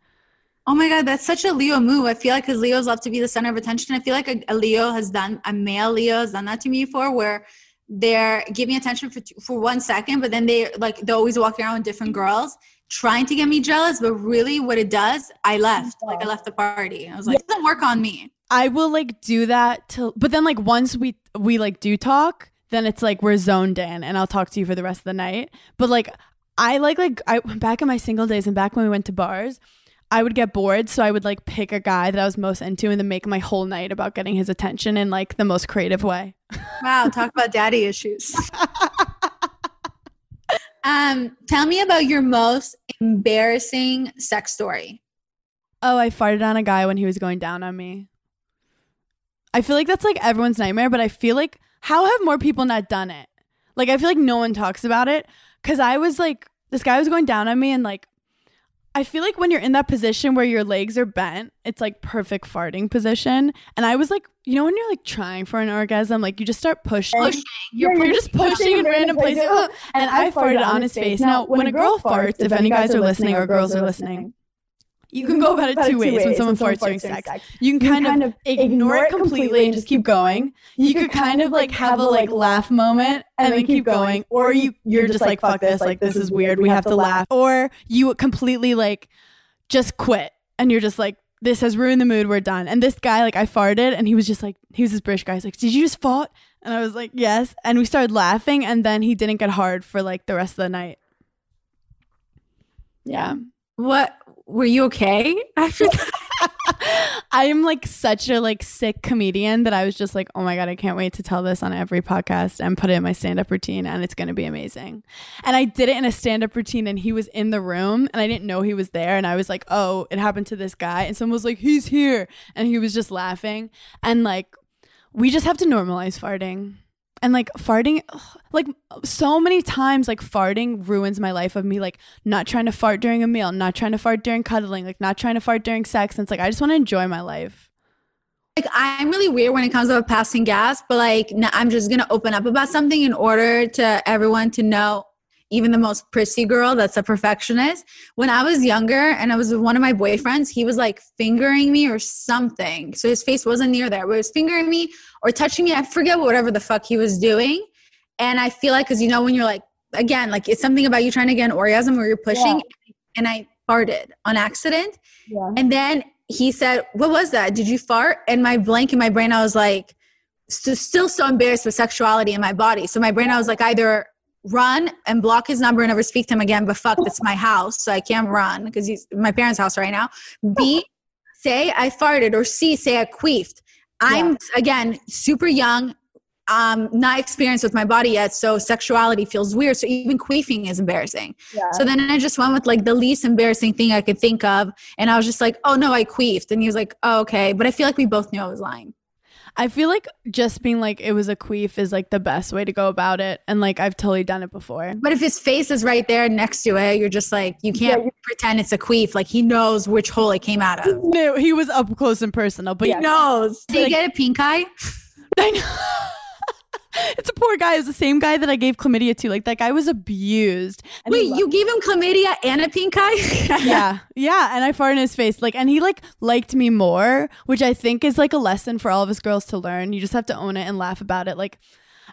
Oh my God, that's such a Leo move. I feel like, because Leos love to be the center of attention, I feel like a male Leo has done that to me before, where they're giving attention for 1 second, but then they're always walking around with different girls trying to get me jealous. But really what it does, I left the party. I was like, it doesn't work on me. I will do that till, but then once we do talk, then it's we're zoned in and I'll talk to you for the rest of the night. But I back in my single days and back when we went to bars, I would get bored. So I would pick a guy that I was most into and then make my whole night about getting his attention in the most creative way. Wow. Talk about daddy issues. Tell me about your most embarrassing sex story. Oh, I farted on a guy when he was going down on me. I feel that's everyone's nightmare, but I feel how have more people not done it? I feel no one talks about it. Cause I was this guy was going down on me and I feel when you're in that position where your legs are bent, it's perfect farting position. And I was when you're trying for an orgasm, you just start pushing. You're just pushing in random places. And I farted on his face. Now, when a girl farts, if any guys are listening or girls are listening, you can go about it two ways when someone farts during sex. You can kind of ignore it completely and just keep going. You could kind of have a laugh moment and then keep going. Or you're just fuck this. This is weird. We have to laugh. Or you completely just quit. And you're just this has ruined the mood. We're done. And this guy, I farted and he was just he was this British guy. He's did you just fart? And I was yes. And we started laughing. And then he didn't get hard for the rest of the night. Yeah. What? Were you okay after that? I am such a sick comedian that I was just oh my God, I can't wait to tell this on every podcast and put it in my stand-up routine and it's going to be amazing. And I did it in a stand-up routine and he was in the room and I didn't know he was there. And I was oh, it happened to this guy. And someone was he's here. And he was just laughing. And we just have to normalize farting. And farting, so many times, farting ruins my life of me, not trying to fart during a meal, not trying to fart during cuddling, not trying to fart during sex. And it's I just want to enjoy my life. I'm really weird when it comes to passing gas, but I'm just going to open up about something in order to everyone to know, even the most prissy girl that's a perfectionist. When I was younger and I was with one of my boyfriends, he was fingering me or something. So his face wasn't near there, but he was fingering me or touching me. I forget whatever the fuck he was doing. And I feel cause when you're again, it's something about you trying to get an orgasm or you're pushing. Yeah. And I farted on accident. Yeah. And then he said, what was that? Did you fart? And my blank in my brain, I was still so embarrassed with sexuality in my body. So my brain, I was either run and block his number and never speak to him again, but fuck, that's my house, so I can't run because he's my parents' house right now. B, say I farted, or C, say I queefed. I'm again super young, not experienced with my body yet, so sexuality feels weird, so even queefing is embarrassing. So then I just went with the least embarrassing thing I could think of, and I was just oh no, I queefed. And he was oh, okay. But I feel we both knew I was lying. I feel just being it was a queef is the best way to go about it. And I've totally done it before. But if his face is right there next to it, you're just you can't pretend it's a queef. He knows which hole it came out of. No, he was up close and personal, but he knows. Did he get a pink eye? I know. It's a poor guy. It was the same guy that I gave chlamydia to. That guy was abused. Wait, you gave him chlamydia and a pink eye? Yeah. Yeah. And I farted in his face. And he liked me more, which I think is a lesson for all of us girls to learn. You just have to own it and laugh about it.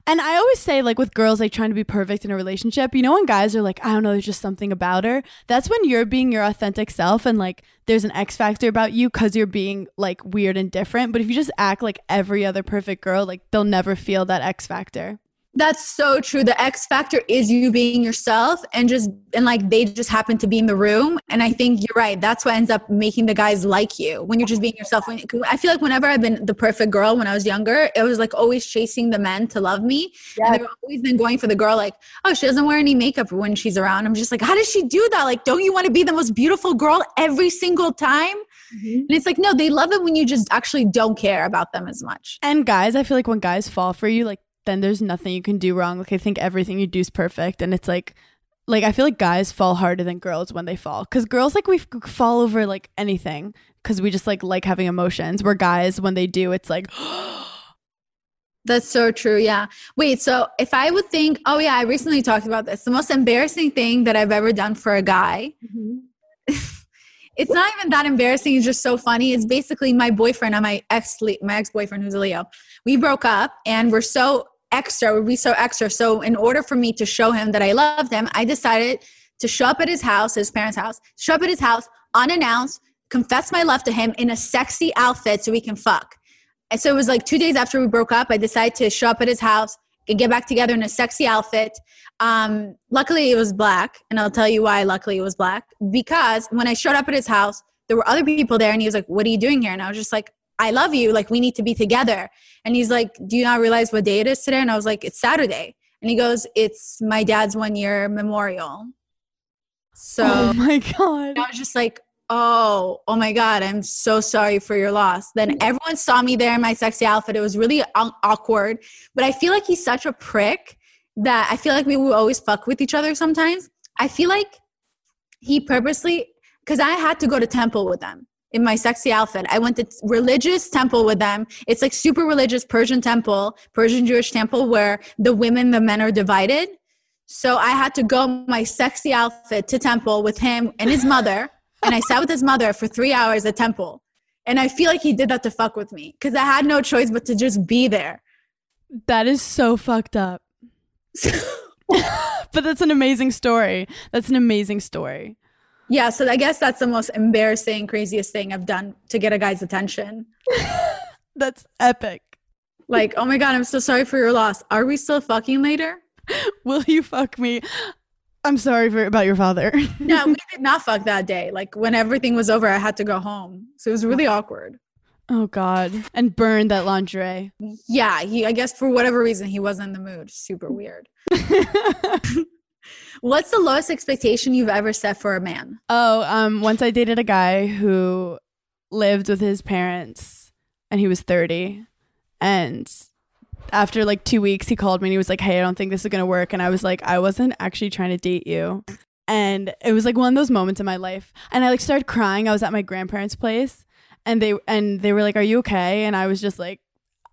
And I always say with girls, trying to be perfect in a relationship, when guys are I don't know, there's just something about her. That's when you're being your authentic self. And there's an X factor about you because you're being weird and different. But if you just act like every other perfect girl, they'll never feel that X factor. That's so true. The X factor is you being yourself and they just happen to be in the room. And I think you're right. That's what ends up making the guys like you when you're just being yourself. I feel whenever I've been the perfect girl when I was younger, it was always chasing the men to love me. Yes. And they've always been going for the girl oh, she doesn't wear any makeup when she's around. I'm just how does she do that? Don't you want to be the most beautiful girl every single time? Mm-hmm. And it's no, they love it when you just actually don't care about them as much. And guys, I feel when guys fall for you, then there's nothing you can do wrong. I think everything you do is perfect. And it's I feel guys fall harder than girls when they fall. Cause girls, we fall over anything. Cause we just like having emotions, where guys, when they do, it's That's so true. Yeah. Wait, so if I would think, oh yeah, I recently talked about this. The most embarrassing thing that I've ever done for a guy. Mm-hmm. It's not even that embarrassing. It's just so funny. It's basically my boyfriend and my ex-boyfriend who's a Leo. We broke up and we're so extra, would be so extra. So in order for me to show him that I loved him, I decided to show up at his house, his parents' house, show up at his house unannounced, confess my love to him in a sexy outfit so we can fuck. And so it was like 2 days after we broke up, I decided to show up at his house and get back together in a sexy outfit. Luckily it was black, and I'll tell you why luckily it was black, because when I showed up at his house, there were other people there, and he was like, "What are you doing here?" And I was just like, "I love you. Like, we need to be together." And he's like, "Do you not realize what day it is today?" And I was like, "It's Saturday." And he goes, "It's my dad's 1 year memorial." So oh my God. I was just like, oh my God, I'm so sorry for your loss. Then everyone saw me there in my sexy outfit. It was really awkward, but I feel like he's such a prick that I feel like we would always fuck with each other sometimes. I feel like he purposely, because I had to go to temple with them in my sexy outfit. I went to religious temple with them. It's like super religious Persian temple, Persian Jewish temple, where the women, the men are divided. So I had to go my sexy outfit to temple with him and his mother. And I sat with his mother for 3 hours at temple. And I feel like he did that to fuck with me, because I had no choice but to just be there. That is so fucked up. But that's an amazing story. That's an amazing story. Yeah, so I guess that's the most embarrassing, craziest thing I've done to get a guy's attention. That's epic. Like, oh my God, I'm so sorry for your loss. Are we still fucking later? Will you fuck me? I'm sorry about your father. No, we did not fuck that day. Like, when everything was over, I had to go home. So it was really awkward. Oh, God. And burn that lingerie. Yeah. I guess for whatever reason, he wasn't in the mood. Super weird. What's the lowest expectation you've ever set for a man? Oh, once I dated a guy who lived with his parents, and he was 30. And after like 2 weeks, he called me and he was like, "Hey, I don't think this is going to work." And I was like, I wasn't actually trying to date you. And it was like one of those moments in my life. And I like started crying. I was at my grandparents' place, and they were like, "Are you okay?" And I was just like,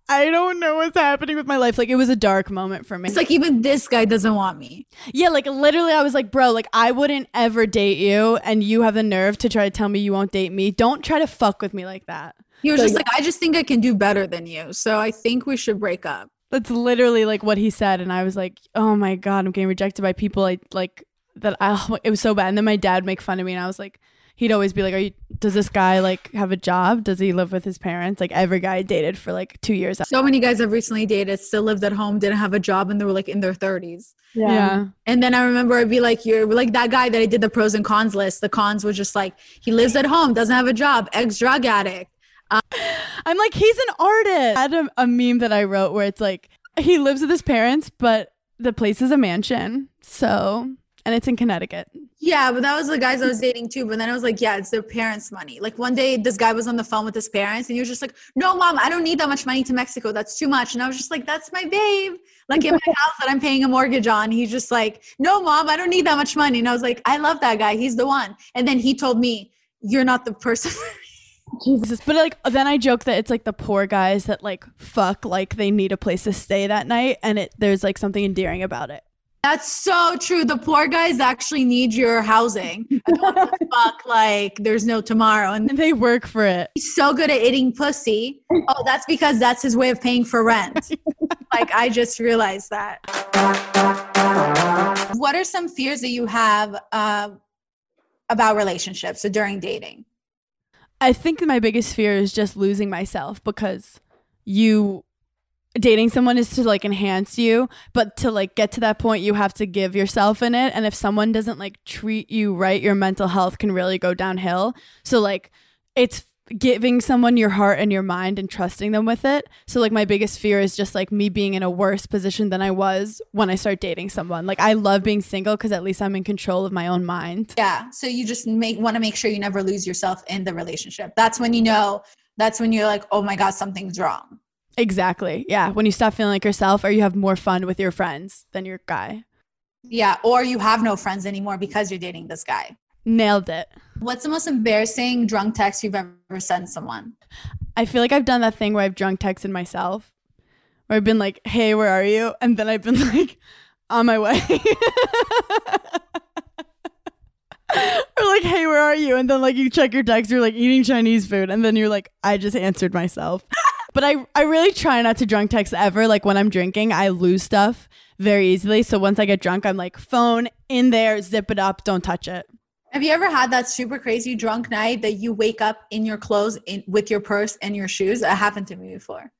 I don't know what's happening with my life. Like, it was a dark moment for me. It's like, even this guy doesn't want me. Yeah, like literally I was like, bro, like I wouldn't ever date you, and you have the nerve to try to tell me you won't date me. Don't try to fuck with me like that. He was just like, I just think I can do better than you, so I think we should break up. That's literally like what he said. And I was like, oh my God, I'm getting rejected by people I like that. It was so bad. And then my dad make fun of me, and I was like, he'd always be like, does this guy like have a job? Does he live with his parents? Like, every guy I dated for like 2 years. So many guys I've recently dated still lived at home, didn't have a job, and they were like in their 30s. Yeah. And then I remember I'd be like, you're like that guy that I did the pros and cons list. The cons was just like, he lives at home, doesn't have a job, ex-drug addict. I'm like, he's an artist. I had a meme that I wrote where it's like, he lives with his parents, but the place is a mansion. So... and it's in Connecticut. Yeah, but that was the guys I was dating too. But then I was like, yeah, it's their parents' money. Like, one day this guy was on the phone with his parents, and he was just like, "No, mom, I don't need that much money to Mexico. That's too much." And I was just like, that's my babe. Like, in my house that I'm paying a mortgage on. He's just like, "No, mom, I don't need that much money." And I was like, I love that guy. He's the one. And then he told me, "You're not the person." Jesus. But like, then I joke that it's like the poor guys that like fuck like they need a place to stay that night. And there's like something endearing about it. That's so true. The poor guys actually need your housing. I don't want to fuck like there's no tomorrow. And they work for it. He's so good at eating pussy. Oh, that's because that's his way of paying for rent. Like, I just realized that. What are some fears that you have about relationships or during dating? I think my biggest fear is just losing myself, because dating someone is to like enhance you, but to like get to that point, you have to give yourself in it. And if someone doesn't like treat you right, your mental health can really go downhill. So like, it's giving someone your heart and your mind and trusting them with it. So like, my biggest fear is just like me being in a worse position than I was when I start dating someone. Like, I love being single because at least I'm in control of my own mind. Yeah. So you just want to make sure you never lose yourself in the relationship. That's when you know, that's when you're like, oh my God, something's wrong. Exactly. Yeah. When you stop feeling like yourself, or you have more fun with your friends than your guy. Yeah. Or you have no friends anymore because you're dating this guy. Nailed it. What's the most embarrassing drunk text you've ever sent someone? I feel like I've done that thing where I've drunk texted myself, where I've been like, "Hey, where are you?" And then I've been like, "On my way." Or like, "Hey, where are you?" And then like you check your text, you're like eating Chinese food. And then you're like, I just answered myself. But I really try not to drunk text ever. Like when I'm drinking, I lose stuff very easily. So once I get drunk, I'm like, phone in there, zip it up, don't touch it. Have you ever had that super crazy drunk night that you wake up in your clothes with your purse and your shoes? That happened to me before.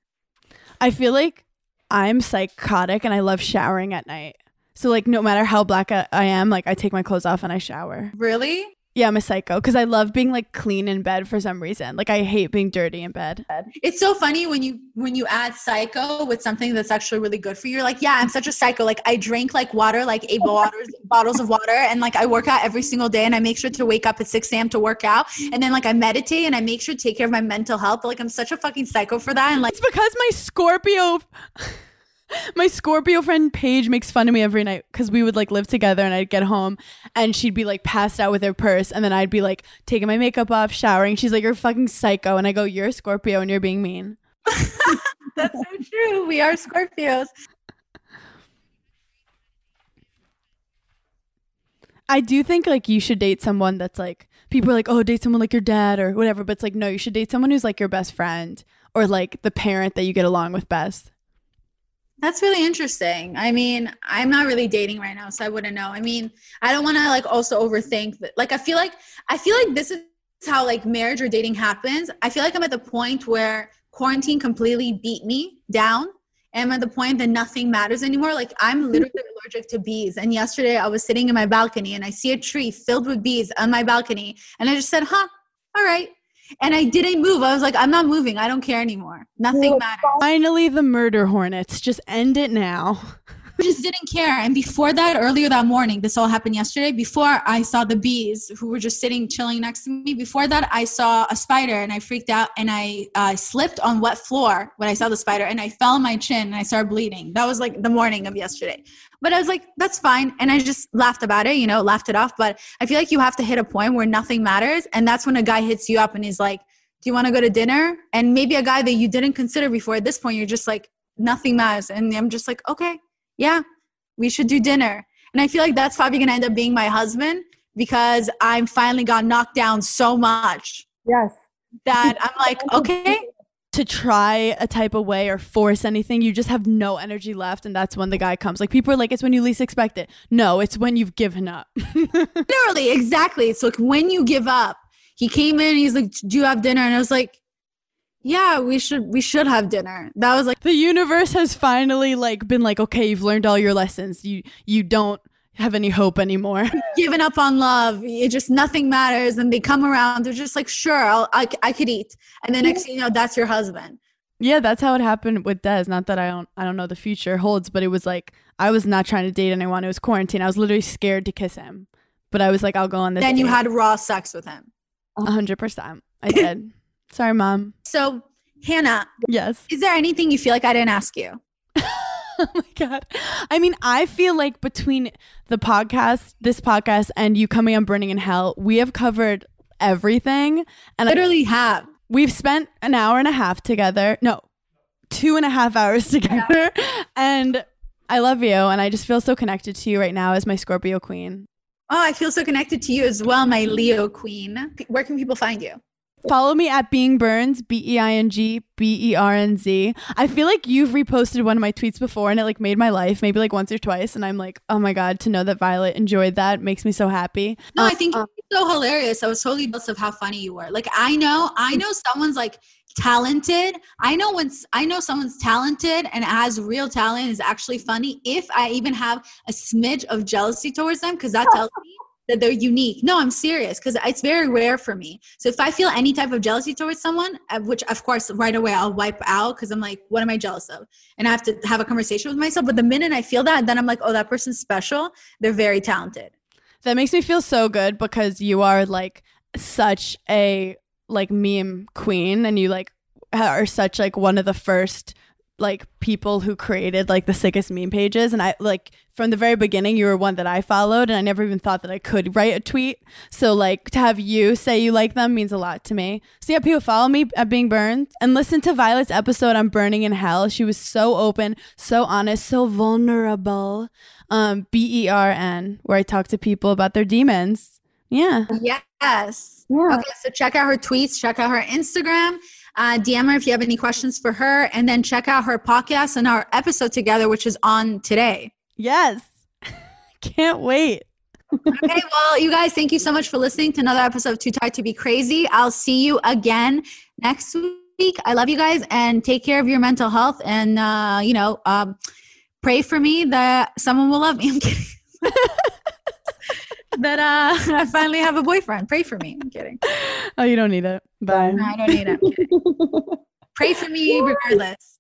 I feel like I'm psychotic and I love showering at night. So like no matter how black I am, like I take my clothes off and I shower. Really? Yeah, I'm a psycho because I love being like clean in bed for some reason. Like I hate being dirty in bed. It's so funny when you add psycho with something that's actually really good for you. You're like, yeah, I'm such a psycho. Like I drink like water, like 8 bottles of water. And like I work out every single day and I make sure to wake up at 6 a.m. to work out. And then like I meditate and I make sure to take care of my mental health. But, like I'm such a fucking psycho for that. And like it's because my Scorpio friend Paige makes fun of me every night because we would like live together and I'd get home and she'd be like passed out with her purse and then I'd be like taking my makeup off, showering. She's like, you're fucking psycho. And I go, you're a Scorpio and you're being mean. That's so true. We are Scorpios. I do think like you should date someone that's like, people are like, oh, date someone like your dad or whatever. But it's like, no, you should date someone who's like your best friend or like the parent that you get along with best. That's really interesting. I mean, I'm not really dating right now, so I wouldn't know. I mean, I don't want to like also overthink that. Like, I feel like this is how like marriage or dating happens. I feel like I'm at the point where quarantine completely beat me down. I'm at the point that nothing matters anymore. Like I'm literally allergic to bees. And yesterday I was sitting in my balcony and I see a tree filled with bees on my balcony. And I just said, huh, all right. And I didn't move. I was like, I'm not moving. I don't care anymore. Nothing matters. Finally, the murder hornets. Just end it now. I just didn't care. And before that, earlier that morning, this all happened yesterday. Before I saw the bees who were just sitting, chilling next to me. Before that, I saw a spider and I freaked out and I slipped on wet floor when I saw the spider and I fell on my chin and I started bleeding. That was like the morning of yesterday. But I was like, that's fine. And I just laughed about it, you know, laughed it off. But I feel like you have to hit a point where nothing matters. And that's when a guy hits you up and is like, do you want to go to dinner? And maybe a guy that you didn't consider before at this point, you're just like, nothing matters. And I'm just like, okay, yeah, we should do dinner. And I feel like that's probably going to end up being my husband because I finally got knocked down so much. Yes. That I'm like, okay. To try a type of way or force anything, you just have no energy left, and that's when the guy comes. Like people are like, it's when you least expect it. No, it's when you've given up. Literally, exactly. It's like when you give up. He came in, he's like, do you have dinner? And I was like, yeah, we should have dinner. That was like the universe has finally like been like, okay, you've learned all your lessons. You don't have any hope anymore. Giving up on love. It just nothing matters. And they come around. They're just like, sure, I could eat. And the next thing you know, that's your husband. Yeah, that's how it happened with Des. Not that I don't know the future holds, but it was like, I was not trying to date anyone. It was quarantine. I was literally scared to kiss him. But I was like, I'll go on this date. Then you had raw sex with him. 100%. I did. Sorry, Mom. So Hannah. Yes. Is there anything you feel like I didn't ask you? Oh my God. I mean, I feel like between the podcast, this podcast, and you coming on Burning in Hell, we have covered everything. And I literally have. We've spent an hour and a half together. No, 2.5 hours together. Yeah. And I love you. And I just feel so connected to you right now as my Scorpio queen. Oh, I feel so connected to you as well, my Leo queen. Where can people find you? Follow me at BeingBernz, BeingBernz. I feel like you've reposted one of my tweets before and it like made my life maybe like once or twice. And I'm like, oh my God, to know that Violet enjoyed that makes me so happy. No, I think it's so hilarious. I was totally jealous of how funny you were. Like, I know someone's like talented. I know someone's talented and has real talent is actually funny if I even have a smidge of jealousy towards them because that tells me that they're unique. No, I'm serious because it's very rare for me. So if I feel any type of jealousy towards someone, which of course right away I'll wipe out because I'm like, what am I jealous of? And I have to have a conversation with myself. But the minute I feel that, then I'm like, oh, that person's special. They're very talented. That makes me feel so good because you are like such a like meme queen and you like are such like one of the first like people who created like the sickest meme pages. And I like from the very beginning, you were one that I followed and I never even thought that I could write a tweet. So like to have you say you like them means a lot to me. So yeah, people follow me at BeingBernz and listen to Violet's episode on Burning in Hell. She was so open, so honest, so vulnerable. BERN, where I talk to people about their demons. Yeah. Yes. Yeah. Okay. So check out her tweets, check out her Instagram. DM her if you have any questions for her, and then check out her podcast and our episode together, which is on today. Yes. Can't wait. Okay, well, you guys, thank you so much for listening to another episode of Too Tired to Be Crazy. I'll see you again next week. I love you guys, and take care of your mental health, and, pray for me that someone will love me. I'm kidding. That I finally have a boyfriend. Pray for me. I'm kidding. Oh, you don't need it. Bye. No, I don't need it. Pray for me regardless.